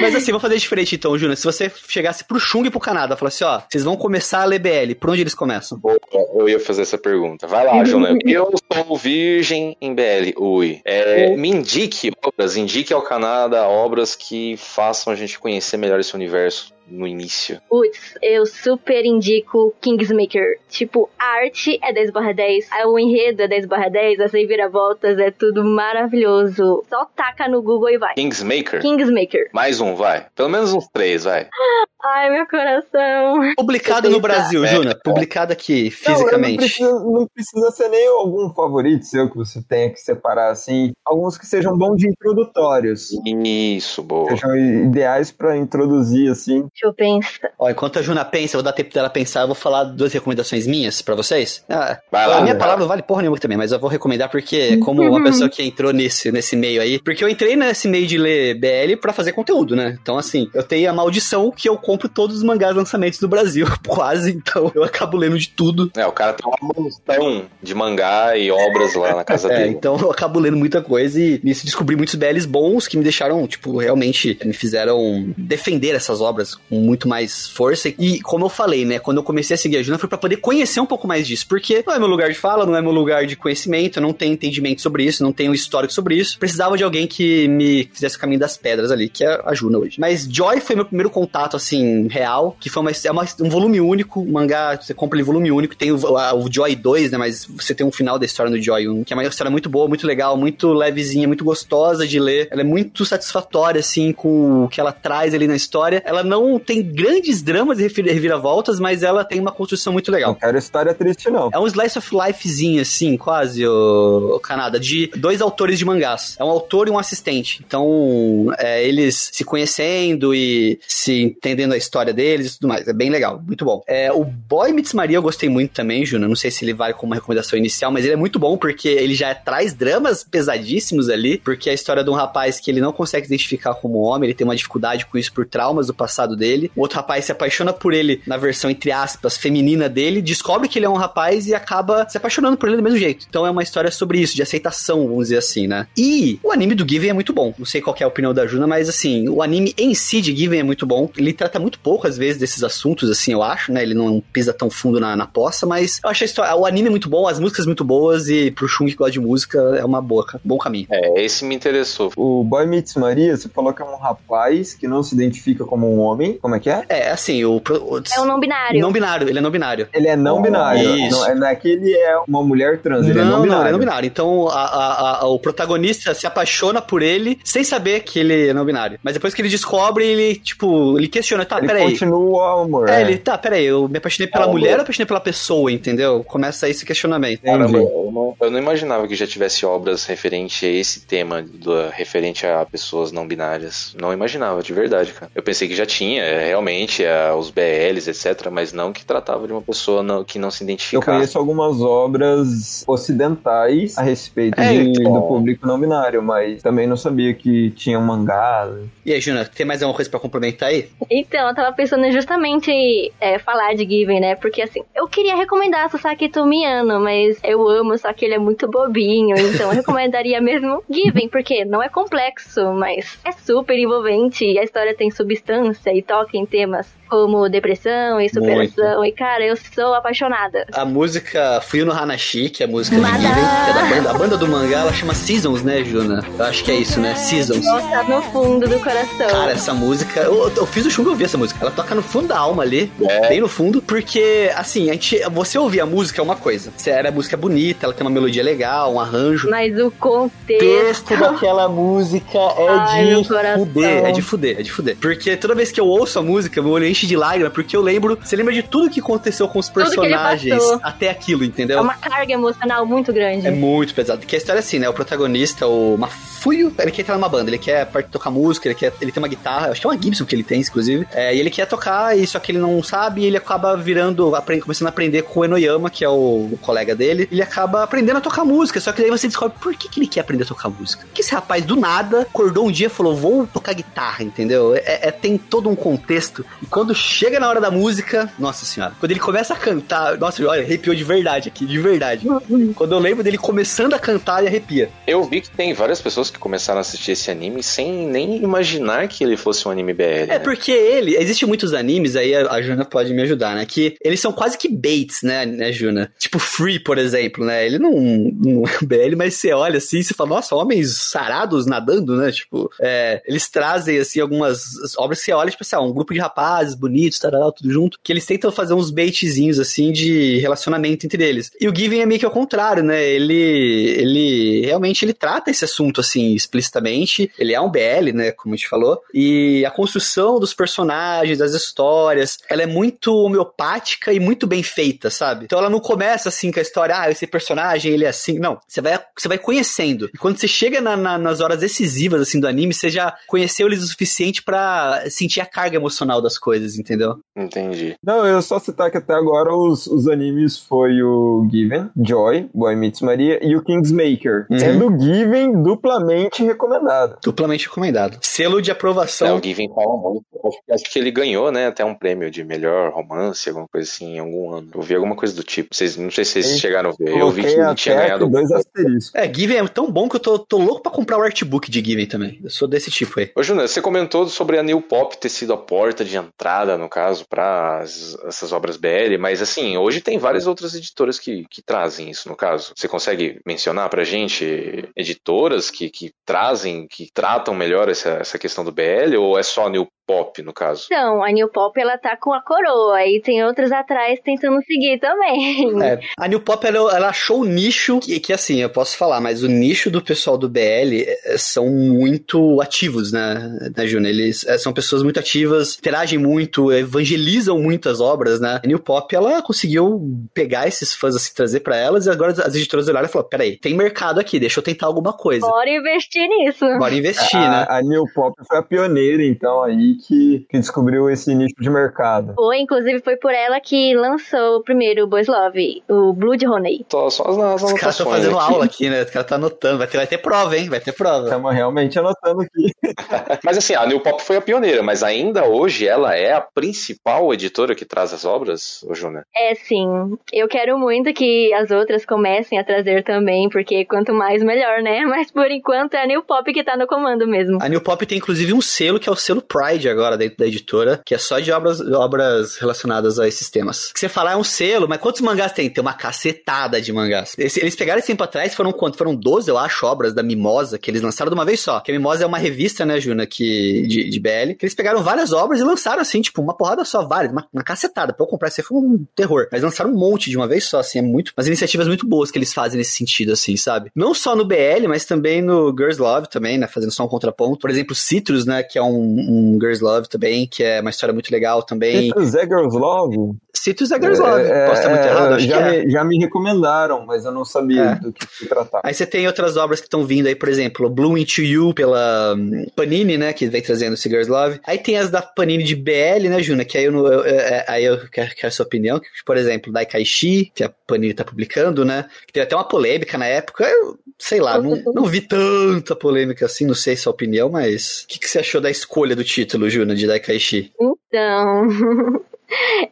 Mas assim, vou fazer diferente então, Juna. Se você chegasse pro Chung e pro Kanada, falasse, ó, vocês vão começar a ler BL, por onde eles começam? Eu ia fazer essa pergunta. Vai lá, Juna. Eu sou virgem em BL. Ui. Me indique obras, indique ao Kanada obras que façam a gente conhecer melhor esse universo no início. Putz, eu super indico Kingsmaker. Tipo, a arte é 10/10, o enredo é 10/10, as reviravoltas é tudo maravilhoso. Só taca no Google e vai. Kingsmaker? Kingsmaker. Mais um, vai. Pelo menos uns 3, vai. Ai, meu coração. Publicado no Brasil, Juna. Publicado aqui, fisicamente. Não precisa ser nem algum favorito seu que você tenha que separar, assim. Alguns que sejam bons de introdutórios. Isso, boa. Sejam ideais pra introduzir, assim. Deixa eu pensar. Ó, enquanto a Juna pensa, eu vou dar tempo dela pensar, eu vou falar 2 recomendações minhas pra vocês. Vai lá, a minha palavra não vale porra nenhuma também, mas eu vou recomendar porque, como uma pessoa que entrou nesse meio aí, porque eu entrei nesse meio de ler BL pra fazer conteúdo, né? Então, assim, eu tenho a maldição que eu compro todos os mangás lançamentos do Brasil, quase, então eu acabo lendo de tudo. É, o cara tem uma mansão de mangá e obras lá na casa dele. Então eu acabo lendo muita coisa e nisso descobri muitos BLs bons que me deixaram, tipo, realmente me fizeram defender essas obras com muito mais força. E como eu falei, né, quando eu comecei a seguir a Juna foi pra poder conhecer um pouco mais disso, porque não é meu lugar de fala, não é meu lugar de conhecimento, eu não tenho entendimento sobre isso, não tenho histórico sobre isso. Precisava de alguém que me fizesse o caminho das pedras ali, que é a Juna hoje. Mas Joy foi meu primeiro contato, assim, real, que foi um volume único, um mangá, você compra ele volume único, tem o Joy 2, né, mas você tem um final da história no Joy 1, que é uma história muito boa, muito legal, muito levezinha, muito gostosa de ler, ela é muito satisfatória, assim, com o que ela traz ali na história. Ela não não tem grandes dramas e reviravoltas, mas ela tem uma construção muito legal. Não quero história triste, não. É um slice of lifezinho, assim, quase, o Kanada, de dois autores de mangás. É um autor e um assistente. Então, eles se conhecendo e se entendendo a história deles e tudo mais. É bem legal, muito bom. O Boy Meets Maria eu gostei muito também, Juna. Não sei se ele vale como uma recomendação inicial, mas ele é muito bom porque ele já traz dramas pesadíssimos ali, porque é a história de um rapaz que ele não consegue se identificar como homem, ele tem uma dificuldade com isso por traumas do passado dele. O outro rapaz se apaixona por ele na versão, entre aspas, feminina dele, descobre que ele é um rapaz e acaba se apaixonando por ele do mesmo jeito. Então é uma história sobre isso, de aceitação, vamos dizer assim, né? E o anime do Given é muito bom. Não sei qual que é a opinião da Juna, mas assim, o anime em si de Given é muito bom. Ele trata muito pouco, às vezes, desses assuntos, assim, eu acho, né? Ele não pisa tão fundo na poça, mas eu acho a história, o anime muito bom, as músicas muito boas, e pro Chung que gosta de música, é uma boa, bom caminho. É, esse me interessou. O Boy Meets Maria, você falou que é um rapaz que não se identifica como um homem, como é que é? É, assim, é um não binário. Não binário, ele é não binário. Ele é não binário. Isso. Não é que ele é uma mulher trans, ele é não binário. Não, ele é não binário. Então, o protagonista se apaixona por ele sem saber que ele é não binário. Mas depois que ele descobre, ele, tipo, ele questiona, tá, peraí. Ele continua o amor. Eu me apaixonei pela mulher, eu apaixonei pela pessoa, entendeu? Começa aí esse questionamento. Caramba, eu não imaginava que já tivesse obras referente a esse tema, referente a pessoas não binárias. Não imaginava, de verdade, cara. Eu pensei que já tinha, realmente, os BLs, etc., mas não que tratava de uma pessoa que não se identificava. Eu conheço algumas obras ocidentais a respeito do público não binário, mas também não sabia que tinha um mangá. E aí, Juna, tem mais alguma coisa pra complementar aí? Então, eu tava pensando justamente falar de Given, né? Porque, assim, eu queria recomendar Sasaki to Miyano, mas eu amo, só que ele é muito bobinho, então eu recomendaria mesmo Given, porque não é complexo, mas é super envolvente e a história tem substância e toca em temas como depressão e superação. Muito. E, cara, eu sou apaixonada. A música Fui no Hanashi, que é a música de Given, que é da banda do mangá, ela chama Seasons, né, Juna? Eu acho que é isso, né? Seasons. Nossa, no fundo do coração. Cara, essa música... Eu fiz o Chung ouvir essa música. Ela toca no fundo da alma ali, bem no fundo, porque, assim, você ouvir a música é uma coisa. A música é bonita, ela tem uma melodia legal, um arranjo. Mas o contexto daquela música é de fuder. Porque toda vez que eu ouço a música, meu olho enche de lágrima, porque eu lembro... Você lembra de tudo que aconteceu com os personagens até aquilo, entendeu? É uma carga emocional muito grande. É muito pesado. Porque a história é assim, né? O protagonista, o Mafuio, ele quer entrar numa banda, ele quer tocar música, ele tem uma guitarra, acho que é uma Gibson que ele tem, inclusive, e ele quer tocar, só que ele não sabe, e ele acaba começando a aprender com o Enoyama, que é o colega dele, ele acaba aprendendo a tocar música, só que daí você descobre por que ele quer aprender a tocar música. Que esse rapaz, do nada, acordou um dia e falou, vou tocar guitarra, entendeu? Tem todo um contexto, e quando chega na hora da música, nossa senhora, quando ele começa a cantar, nossa, olha, arrepiou de verdade aqui, de verdade. Quando eu lembro dele começando a cantar, ele arrepia. Eu vi que tem várias pessoas que começaram a assistir esse anime sem nem imaginar que ele fosse um anime BL. Né? Porque existem muitos animes, aí a Juna pode me ajudar, né? Que eles são quase que baits, né, Juna? Tipo Free, por exemplo, né? Ele não é BL, mas você olha assim e você fala, nossa, homens sarados nadando, né? Tipo, eles trazem, assim, algumas obras que você olha, tipo assim, um grupo de rapazes bonitos, tarará, tudo junto, que eles tentam fazer uns baitzinhos, assim, de relacionamento entre eles. E o Given é meio que ao contrário, né? Ele realmente, ele trata esse assunto, assim, explicitamente. Ele é um BL, né? Como a gente falou. E a construção dos personagens, das histórias, ela é muito homeopática e muito bem feita, sabe? Então ela não começa assim com a história, esse personagem, ele é assim. Não, você vai conhecendo. E quando você chega nas horas decisivas, assim, do anime, você já conheceu eles o suficiente pra sentir a carga emocional das coisas, entendeu? Entendi. Não, eu só citar que até agora os animes foi o Given, Joy, Boy Meets Maria e o Kingsmaker. Sendo o Given duplamente recomendado. Duplamente recomendado. Selo de aprovação. O Given fala muito. Acho que ele ganhou, né, até um prêmio de melhor romance, alguma coisa assim, em algum ano. Eu vi alguma coisa do tipo. Não sei se vocês chegaram a ver. Eu vi que ele tinha ganhado. Dois asteriscos. Given é tão bom que eu tô louco pra comprar o artbook de Given também. Eu sou desse tipo aí. Ô, Juna, você comentou sobre a NewPOP ter sido a porta de entrada, no caso, pra essas obras BL, mas assim, hoje tem várias outras editoras que trazem isso, no caso. Você consegue mencionar pra gente editoras que tratam melhor essa questão do BL, ou é só a NewPOP NewPOP, no caso. Então, a NewPOP, ela tá com a coroa, e tem outras atrás tentando seguir também. É, a NewPOP, ela achou o nicho, que assim, eu posso falar, mas o nicho do pessoal do BL são muito ativos, né, Juna? Eles são pessoas muito ativas, interagem muito, evangelizam muitas obras, né? A NewPOP, ela conseguiu pegar esses fãs, assim, trazer pra elas, e agora as editoras olharam e falaram, peraí, tem mercado aqui, deixa eu tentar alguma coisa. Bora investir nisso. Bora investir, né? A NewPOP foi a pioneira, então, aí, que descobriu esse nicho de mercado. Foi, inclusive, foi por ela que lançou primeiro o Boys Love, o Blue de Honey. Só as anotações. Os caras estão fazendo aula aqui, né? Os caras estão anotando. Vai ter prova, hein? Vai ter prova. Estamos realmente anotando aqui. Mas assim, a NewPOP foi a pioneira, mas ainda hoje ela é a principal editora que traz as obras, ô Juna? É, sim. Eu quero muito que as outras comecem a trazer também, porque quanto mais, melhor, né? Mas por enquanto é a NewPOP que tá no comando mesmo. A NewPOP tem, inclusive, um selo que é o selo Pride agora dentro da editora, que é só de obras relacionadas a esses temas. Que você falar é um selo, mas quantos mangás tem? Tem uma cacetada de mangás. Eles pegaram esse tempo atrás, foram quanto? Foram 12, eu acho, obras da Mimosa, que eles lançaram de uma vez só. Que a Mimosa é uma revista, né, Juna, que, de BL, que eles pegaram várias obras e lançaram, assim, tipo, uma porrada só, várias, uma cacetada. Pra eu comprar, isso foi um terror. Mas lançaram um monte de uma vez só, assim, é muito... Mas iniciativas muito boas que eles fazem nesse sentido, assim, sabe? Não só no BL, mas também no Girls Love também, né, fazendo só um contraponto. Por exemplo, Citrus, né, que é um Girls Love também, que é uma história muito legal também. Citrus é Girls Love? Citrus é Girls Love. Posso estar muito errado? Já me recomendaram, mas eu não sabia do que se tratar. Aí você tem outras obras que estão vindo aí, por exemplo, Bloom Into You pela Panini, né, que vem trazendo esse Girls Love. Aí tem as da Panini de BL, né, Juna, que aí eu quero a sua opinião, que, por exemplo, Daikaichi, que a Panini tá publicando, né, que teve até uma polêmica na época, eu sei lá, não vi tanta polêmica assim, não sei sua opinião, mas o que você achou da escolha do título, Juna, de Daikaichi? Então...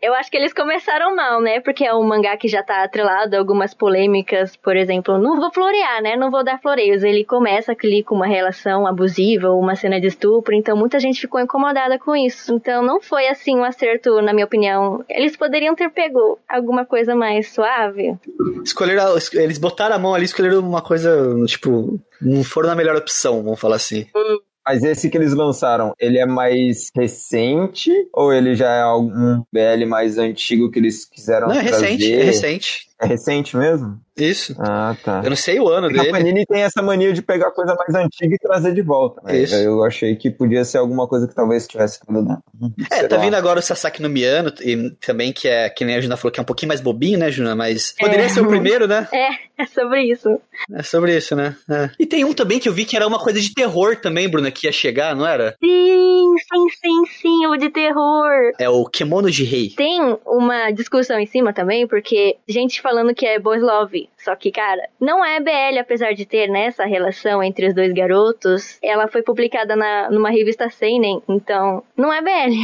Eu acho que eles começaram mal, né? Porque é um mangá que já tá atrelado a algumas polêmicas, por exemplo, não vou florear, né? Não vou dar floreios. Ele começa ali com uma relação abusiva, uma cena de estupro, então muita gente ficou incomodada com isso. Então não foi assim um acerto, na minha opinião. Eles poderiam ter pego alguma coisa mais suave. Eles botaram a mão ali e escolheram uma coisa, tipo, não foram a melhor opção, vamos falar assim. Mas esse que eles lançaram, ele é mais recente ou ele já é algum BL mais antigo que eles quiseram trazer? Não, é recente. É recente mesmo? Isso. Ah, tá. Eu não sei o ano dele. A Panini tem essa mania de pegar coisa mais antiga e trazer de volta. Né? Isso. Eu achei que podia ser alguma coisa que talvez tivesse... tá vindo agora o Sasaki no Miyano, e também que nem a Juna falou, que é um pouquinho mais bobinho, né, Juna? Mas poderia ser o primeiro, né? É sobre isso. É sobre isso, né? É. E tem um também que eu vi que era uma coisa de terror também, Bruna, que ia chegar, não era? Sim, o de terror. É o Kemono de Rei. Tem uma discussão em cima também, porque gente falando que é Boys Love, só que, cara, não é BL, apesar de ter, né, essa relação entre os dois garotos. Ela foi publicada numa revista seinen, então não é BL.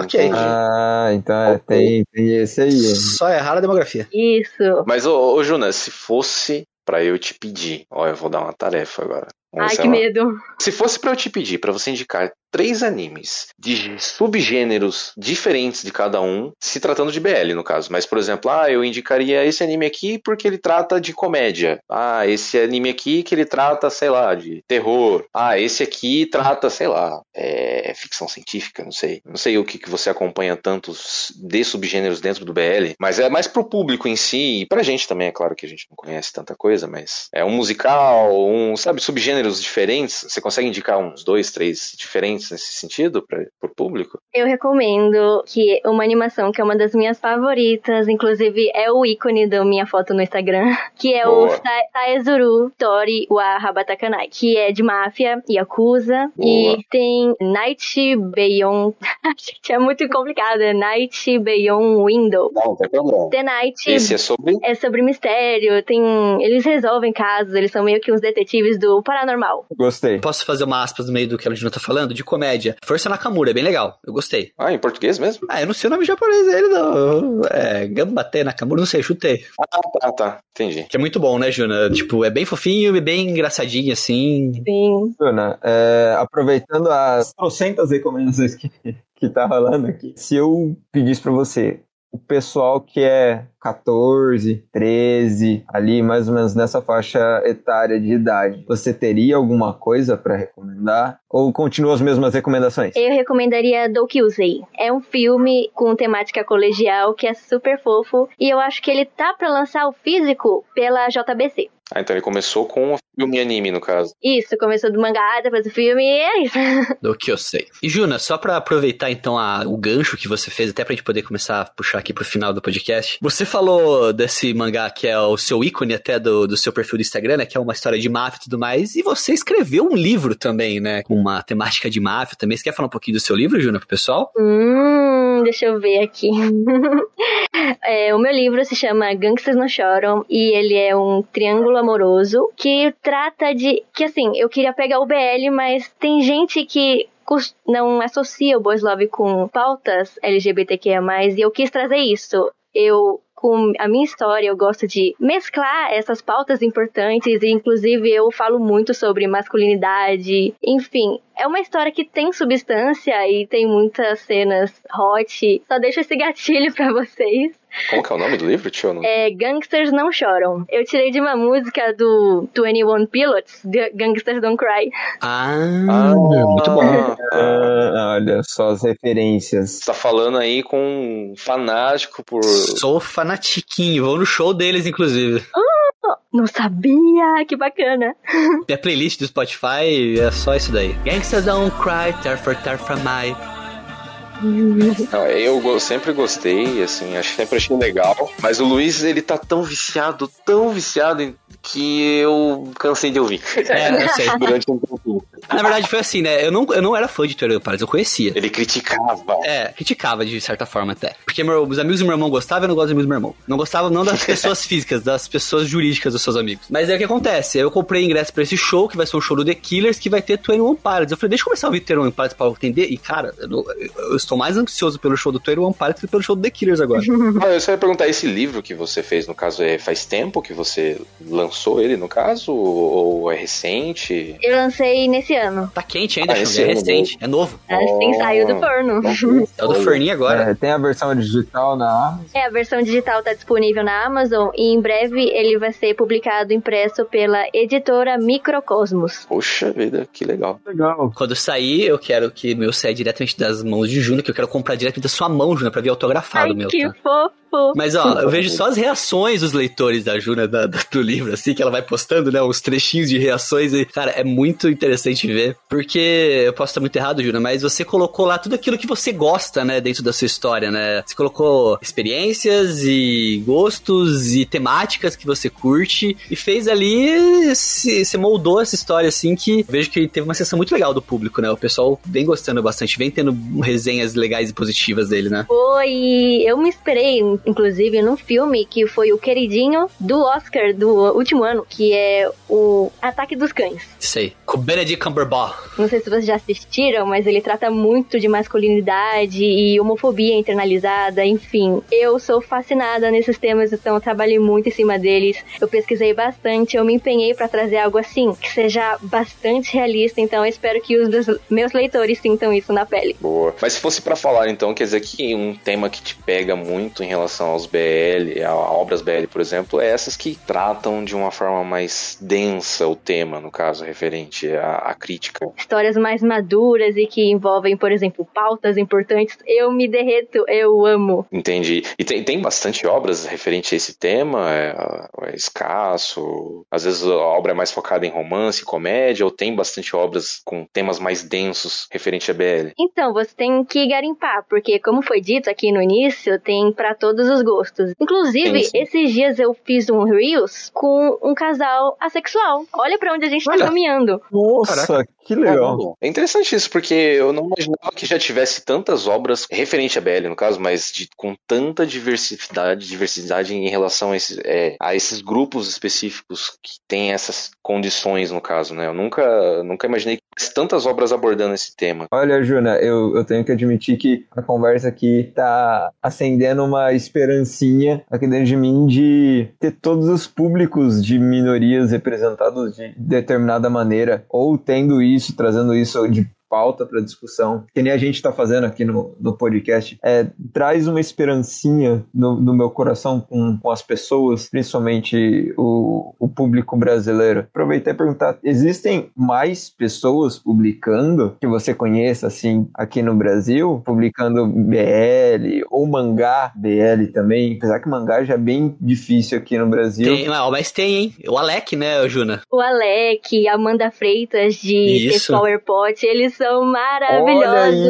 Ok. Ah, então tem esse aí. Só é rara a demografia. Isso. Mas, ô Juna, se fosse pra eu te pedir, eu vou dar uma tarefa agora. Ai, que medo. Se fosse pra eu te pedir, pra você indicar 3 animes de subgêneros diferentes de cada um, se tratando de BL, no caso. Mas, por exemplo, eu indicaria esse anime aqui porque ele trata de comédia. Esse anime aqui que ele trata, sei lá, de terror. Esse aqui trata, sei lá, ficção científica, não sei. Não sei o que você acompanha tantos de subgêneros dentro do BL, mas é mais pro público em si, e pra gente também, é claro que a gente não conhece tanta coisa, mas é um musical, subgênero diferentes, você consegue indicar uns 2, 3 diferentes nesse sentido para o público? Eu recomendo que uma animação que é uma das minhas favoritas, inclusive é o ícone da minha foto no Instagram, que é o Saezuru Tori wa Habatakanai, que é de máfia e Yakuza. Boa. E tem Night Beyond... Gente, é muito complicado, é Night Beyond Window. Não, tá bom. The Night... Esse é sobre? É sobre mistério, eles resolvem casos, eles são meio que uns detetives do Paraná normal. Gostei. Posso fazer uma aspas no meio do que a Juna tá falando? De comédia. Força Nakamura, é bem legal. Eu gostei. Em português mesmo? Eu não sei o nome japonês dele, não. Gambate Nakamura, não sei, chutei. Tá. Entendi. Que é muito bom, né, Juna? Tipo, é bem fofinho e bem engraçadinho, assim. Sim. Juna, aproveitando as trocentas recomendações que tá rolando aqui, se eu pedisse pra você o pessoal que é 14, 13, ali mais ou menos nessa faixa etária de idade, você teria alguma coisa pra recomendar? Ou continua as mesmas recomendações? Eu recomendaria Dokyusei. É um filme com temática colegial que é super fofo e eu acho que ele tá pra lançar o físico pela JBC. Ah, então ele começou com o filme e anime, no caso. Isso, começou do mangá, depois do filme, e é isso. Do que eu sei. E Juna, só pra aproveitar então o gancho que você fez, até pra gente poder começar a puxar aqui pro final do podcast, você falou desse mangá que é o seu ícone até do seu perfil do Instagram, né, que é uma história de máfia e tudo mais, e você escreveu um livro também, né, com uma temática de máfia também. Você quer falar um pouquinho do seu livro, Juna, pro pessoal? Deixa eu ver aqui. O meu livro se chama Gangsters Não Choram e ele é um triângulo amoroso que trata de... Que assim, eu queria pegar o BL, mas tem gente que não associa o Boys Love com pautas LGBTQIA+, e eu quis trazer isso. Com a minha história, eu gosto de mesclar essas pautas importantes e, inclusive, eu falo muito sobre masculinidade. Enfim, é uma história que tem substância e tem muitas cenas hot. Só deixo esse gatilho pra vocês. Como que é o nome do livro, Tio? É Gangsters Não Choram. Eu tirei de uma música do 21 Pilots, Gangsters Don't Cry. Ah, muito bom. Olha só as referências. Você tá falando aí com um fanático por... Sou fanatiquinho, vou no show deles, inclusive. Não sabia, que bacana. E a playlist do Spotify é só isso daí. Gangsters Don't Cry, tear for my... Não, eu sempre gostei, assim, sempre achei legal, mas o Luiz, ele tá tão viciado que eu cansei de ouvir. Não sei. Durante um tempo. Na verdade foi assim, né, eu não era fã de Twenty One Pilots, eu conhecia. Ele criticava. Criticava de certa forma até, porque os amigos do meu irmão gostavam, eu não gosto dos amigos do meu irmão. Não gostava não das pessoas físicas, das pessoas jurídicas dos seus amigos. Mas é o que acontece, eu comprei ingresso pra esse show, que vai ser um show do The Killers, que vai ter Twenty One Pilots. Eu falei, deixa eu começar a ouvir Twenty One Pilots pra eu entender, e cara, eu estou mais ansioso pelo show do Twenty One Pilots que pelo show do The Killers agora. Eu só ia perguntar, esse livro que você fez, no caso, faz tempo que você lançou ele, no caso? Ou é recente? Eu lancei nesse ano. Tá quente ainda, é recente, é novo. Sim, saiu do forno. É do forninho agora. Tem a versão digital na Amazon? A versão digital tá disponível na Amazon e em breve ele vai ser publicado impresso pela editora Microcosmos. Poxa vida, que legal. Legal. Quando sair, eu quero que o meu saia diretamente das mãos de Juna, que eu quero comprar direto da sua mão, Juna, pra ver autografado. Ai, meu. Que fofo! Mas, ó, eu vejo só as reações dos leitores da Juna do livro, assim, que ela vai postando, né, uns trechinhos de reações e, cara, é muito interessante ver, porque eu posso estar muito errado, Juna, mas você colocou lá tudo aquilo que você gosta, né, dentro da sua história, né? Você colocou experiências e gostos e temáticas que você curte e fez ali, você moldou essa história, assim, que eu vejo que teve uma sessão muito legal do público, né? O pessoal vem gostando bastante, vem tendo resenhas legais e positivas dele, né? Foi, eu me inspirei, inclusive, num filme que foi o queridinho do Oscar do último ano, que é o Ataque dos Cães. Sei, com Benedict Cumberbatch. Não sei se vocês já assistiram, mas ele trata muito de masculinidade e homofobia internalizada, enfim. Eu sou fascinada nesses temas, então eu trabalhei muito em cima deles, eu pesquisei bastante, eu me empenhei pra trazer algo assim, que seja bastante realista, então eu espero que os meus leitores sintam isso na pele. Boa. Mas se fosse pra falar, então, quer dizer que um tema que te pega muito em relação aos BL, a obras BL, por exemplo, é essas que tratam de uma forma mais densa o tema, no caso, referente à crítica. Histórias mais maduras e que envolvem, por exemplo, pautas importantes. Eu me derreto, eu amo. Entendi. E tem bastante obras referente a esse tema? É escasso? Às vezes a obra é mais focada em romance, comédia, ou tem bastante obras com temas mais densos referente a BL? Então, você tem que garimpar, porque como foi dito aqui no início, tem pra todos os gostos. Inclusive, sim. Esses dias eu fiz um Reels com um casal assexual. Olha pra onde a gente tá caminhando. Nossa, caraca, que legal. É interessante isso, porque eu não imaginava que já tivesse tantas obras referente a BL, no caso, mas com tanta diversidade em relação a esses grupos específicos que tem essas condições, no caso, né? Eu nunca imaginei que tivesse tantas obras abordando esse tema. Olha, Juna, eu tenho que admitir que a conversa aqui tá acendendo uma esperancinha aqui dentro de mim de ter todos os públicos de minorias representados de determinada maneira, ou trazendo isso de pauta para discussão, que nem a gente está fazendo aqui no podcast, traz uma esperancinha no meu coração com as pessoas, principalmente o público brasileiro. Aproveitar e perguntar, existem mais pessoas publicando que você conheça, assim, aqui no Brasil, publicando BL ou mangá BL também, apesar que mangá já é bem difícil aqui no Brasil. Tem, mas tem, hein? O Alec, né, Juna? O Alec, a Amanda Freitas de PowerPoint, eles são maravilhosos. Olha aí,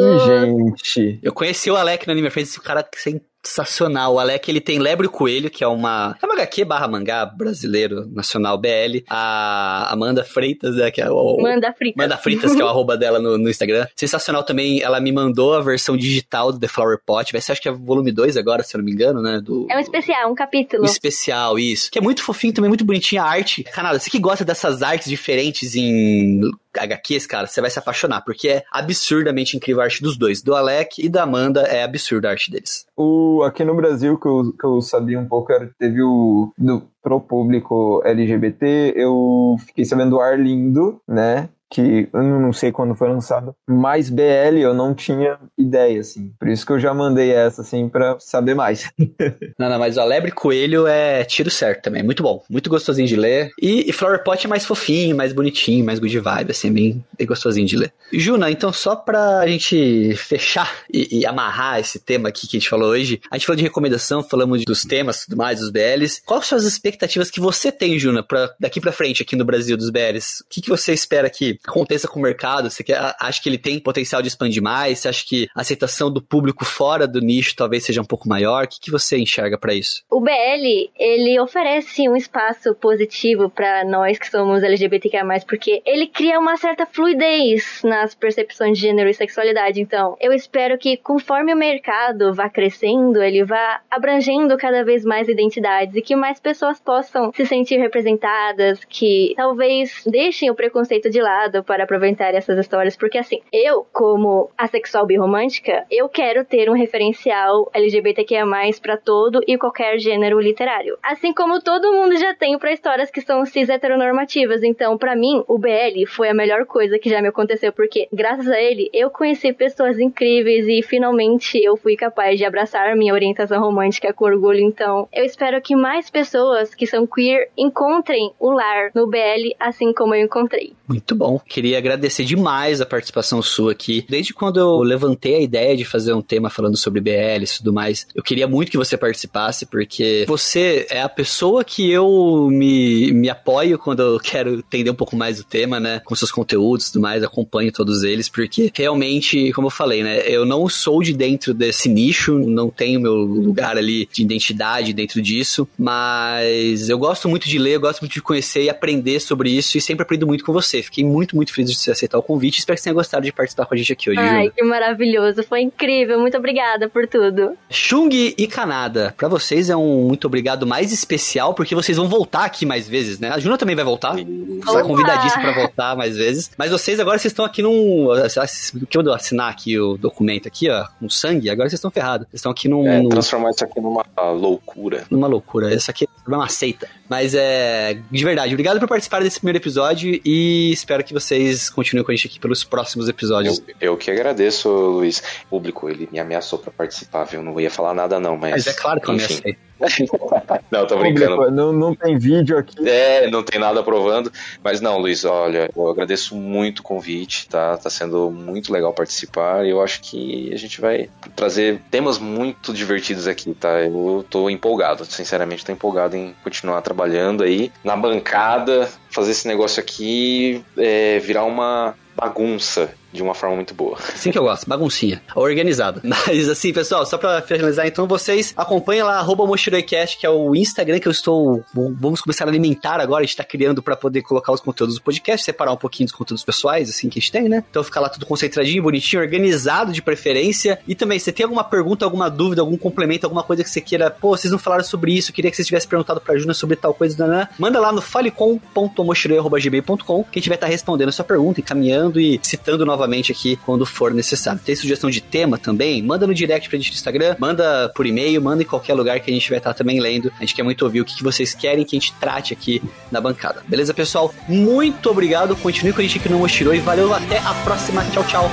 gente. Eu conheci o Alec no Anime Friends, esse cara que sempre sensacional. O Alec, ele tem Lebre o Coelho, que é uma HQ barra mangá brasileiro, nacional, BL. A Amanda Freitas, né, que é Amanda Freitas, que é o arroba dela no Instagram. Sensacional também, ela me mandou a versão digital do The Flower Pot, vai ser, acho que é volume 2 agora, se eu não me engano, né? É um especial, um capítulo. Um especial, isso. Que é muito fofinho também, muito bonitinho a arte. Kanada, você que gosta dessas artes diferentes em HQs, cara, você vai se apaixonar, porque é absurdamente incrível a arte dos dois. Do Alec e da Amanda, é absurda a arte deles. Aqui no Brasil, que eu sabia um pouco, teve pro público LGBT, eu fiquei sabendo do Arlindo, né? Que eu não sei quando foi lançado, mas BL eu não tinha ideia, assim. Por isso que eu já mandei essa, assim, pra saber mais. não, mas o Lebre Coelho é tiro certo também. Muito bom, muito gostosinho de ler. E Flower Pot é mais fofinho, mais bonitinho, mais good vibe, assim, bem gostosinho de ler. Juna, então só pra gente fechar e amarrar esse tema aqui que a gente falou hoje, a gente falou de recomendação, falamos dos temas, tudo mais, dos BLs. Quais são as expectativas que você tem, Juna, daqui pra frente aqui no Brasil, dos BLs? O que você espera aqui aconteça com o mercado? Você acha que ele tem potencial de expandir mais? Você acha que a aceitação do público fora do nicho talvez seja um pouco maior? O que você enxerga pra isso? O BL, ele oferece um espaço positivo pra nós que somos LGBTQIA+, porque ele cria uma certa fluidez nas percepções de gênero e sexualidade. Então, eu espero que conforme o mercado vá crescendo, ele vá abrangendo cada vez mais identidades e que mais pessoas possam se sentir representadas, que talvez deixem o preconceito de lado para aproveitar essas histórias, porque assim, eu, como assexual birromântica, eu quero ter um referencial LGBTQIA+, para todo e qualquer gênero literário. Assim como todo mundo já tem para histórias que são cis heteronormativas, então para mim, o BL foi a melhor coisa que já me aconteceu, porque graças a ele, eu conheci pessoas incríveis e finalmente eu fui capaz de abraçar minha orientação romântica com orgulho, então eu espero que mais pessoas que são queer encontrem o lar no BL, assim como eu encontrei. Muito bom. Queria agradecer demais a participação sua aqui. Desde quando eu levantei a ideia de fazer um tema falando sobre BL e tudo mais, eu queria muito que você participasse, porque você é a pessoa que eu me apoio quando eu quero entender um pouco mais o tema, né? Com seus conteúdos e tudo mais, acompanho todos eles, porque realmente, como eu falei, né? Eu não sou de dentro desse nicho, não tenho meu lugar ali de identidade dentro disso, mas eu gosto muito de ler, eu gosto muito de conhecer e aprender sobre isso e sempre aprendo muito com você. Fiquei muito feliz de você aceitar o convite. Espero que você tenha gostado de participar com a gente aqui hoje, Juna. Ai, que maravilhoso. Foi incrível. Muito obrigada por tudo. Chung e Kanada, pra vocês é um muito obrigado mais especial, porque vocês vão voltar aqui mais vezes, né? A Juna também vai voltar. Você é convidadíssima pra voltar mais vezes. Mas vocês agora, vocês estão aqui num... que eu assinar aqui o documento aqui, ó, com sangue, agora vocês estão ferrados. Vocês estão aqui num... transformar isso aqui numa loucura. Numa loucura. Isso aqui é uma seita. Mas de verdade, obrigado por participar desse primeiro episódio e espero que vocês continuem com a gente aqui pelos próximos episódios. Eu que agradeço, Luiz. O público, ele me ameaçou pra participar, viu? Não ia falar nada não, mas é claro que eu ameacei. Não, tô brincando. Não tem vídeo aqui. Não tem nada provando. Mas não, Luiz, olha, eu agradeço muito o convite, tá? Tá sendo muito legal participar. Eu acho que a gente vai trazer temas muito divertidos aqui, tá? Eu tô empolgado, sinceramente, tô empolgado em continuar trabalhando aí na bancada, fazer esse negócio aqui virar uma bagunça de uma forma muito boa. Sim que eu gosto, baguncinha, organizada. Mas assim, pessoal, só pra finalizar, então vocês acompanhem lá, @omoshiroicast, que é o Instagram que eu estou... Vamos começar a alimentar agora, a gente tá criando pra poder colocar os conteúdos do podcast, separar um pouquinho dos conteúdos pessoais, assim, que a gente tem, né? Então ficar lá tudo concentradinho, bonitinho, organizado de preferência. E também, se você tem alguma pergunta, alguma dúvida, algum complemento, alguma coisa que você queira, pô, vocês não falaram sobre isso, eu queria que vocês tivessem perguntado pra Juna sobre tal coisa, manda lá no falecom.omoshiroi@gmail.com, que a gente vai estar respondendo a sua pergunta, encaminhando lembrando e citando novamente aqui quando for necessário. Tem sugestão de tema também? Manda no direct pra gente no Instagram, manda por e-mail, manda em qualquer lugar que a gente vai estar também lendo. A gente quer muito ouvir o que vocês querem que a gente trate aqui na bancada. Beleza, pessoal? Muito obrigado. Continue com a gente aqui no Omoshiroi. Valeu, até a próxima. Tchau, tchau.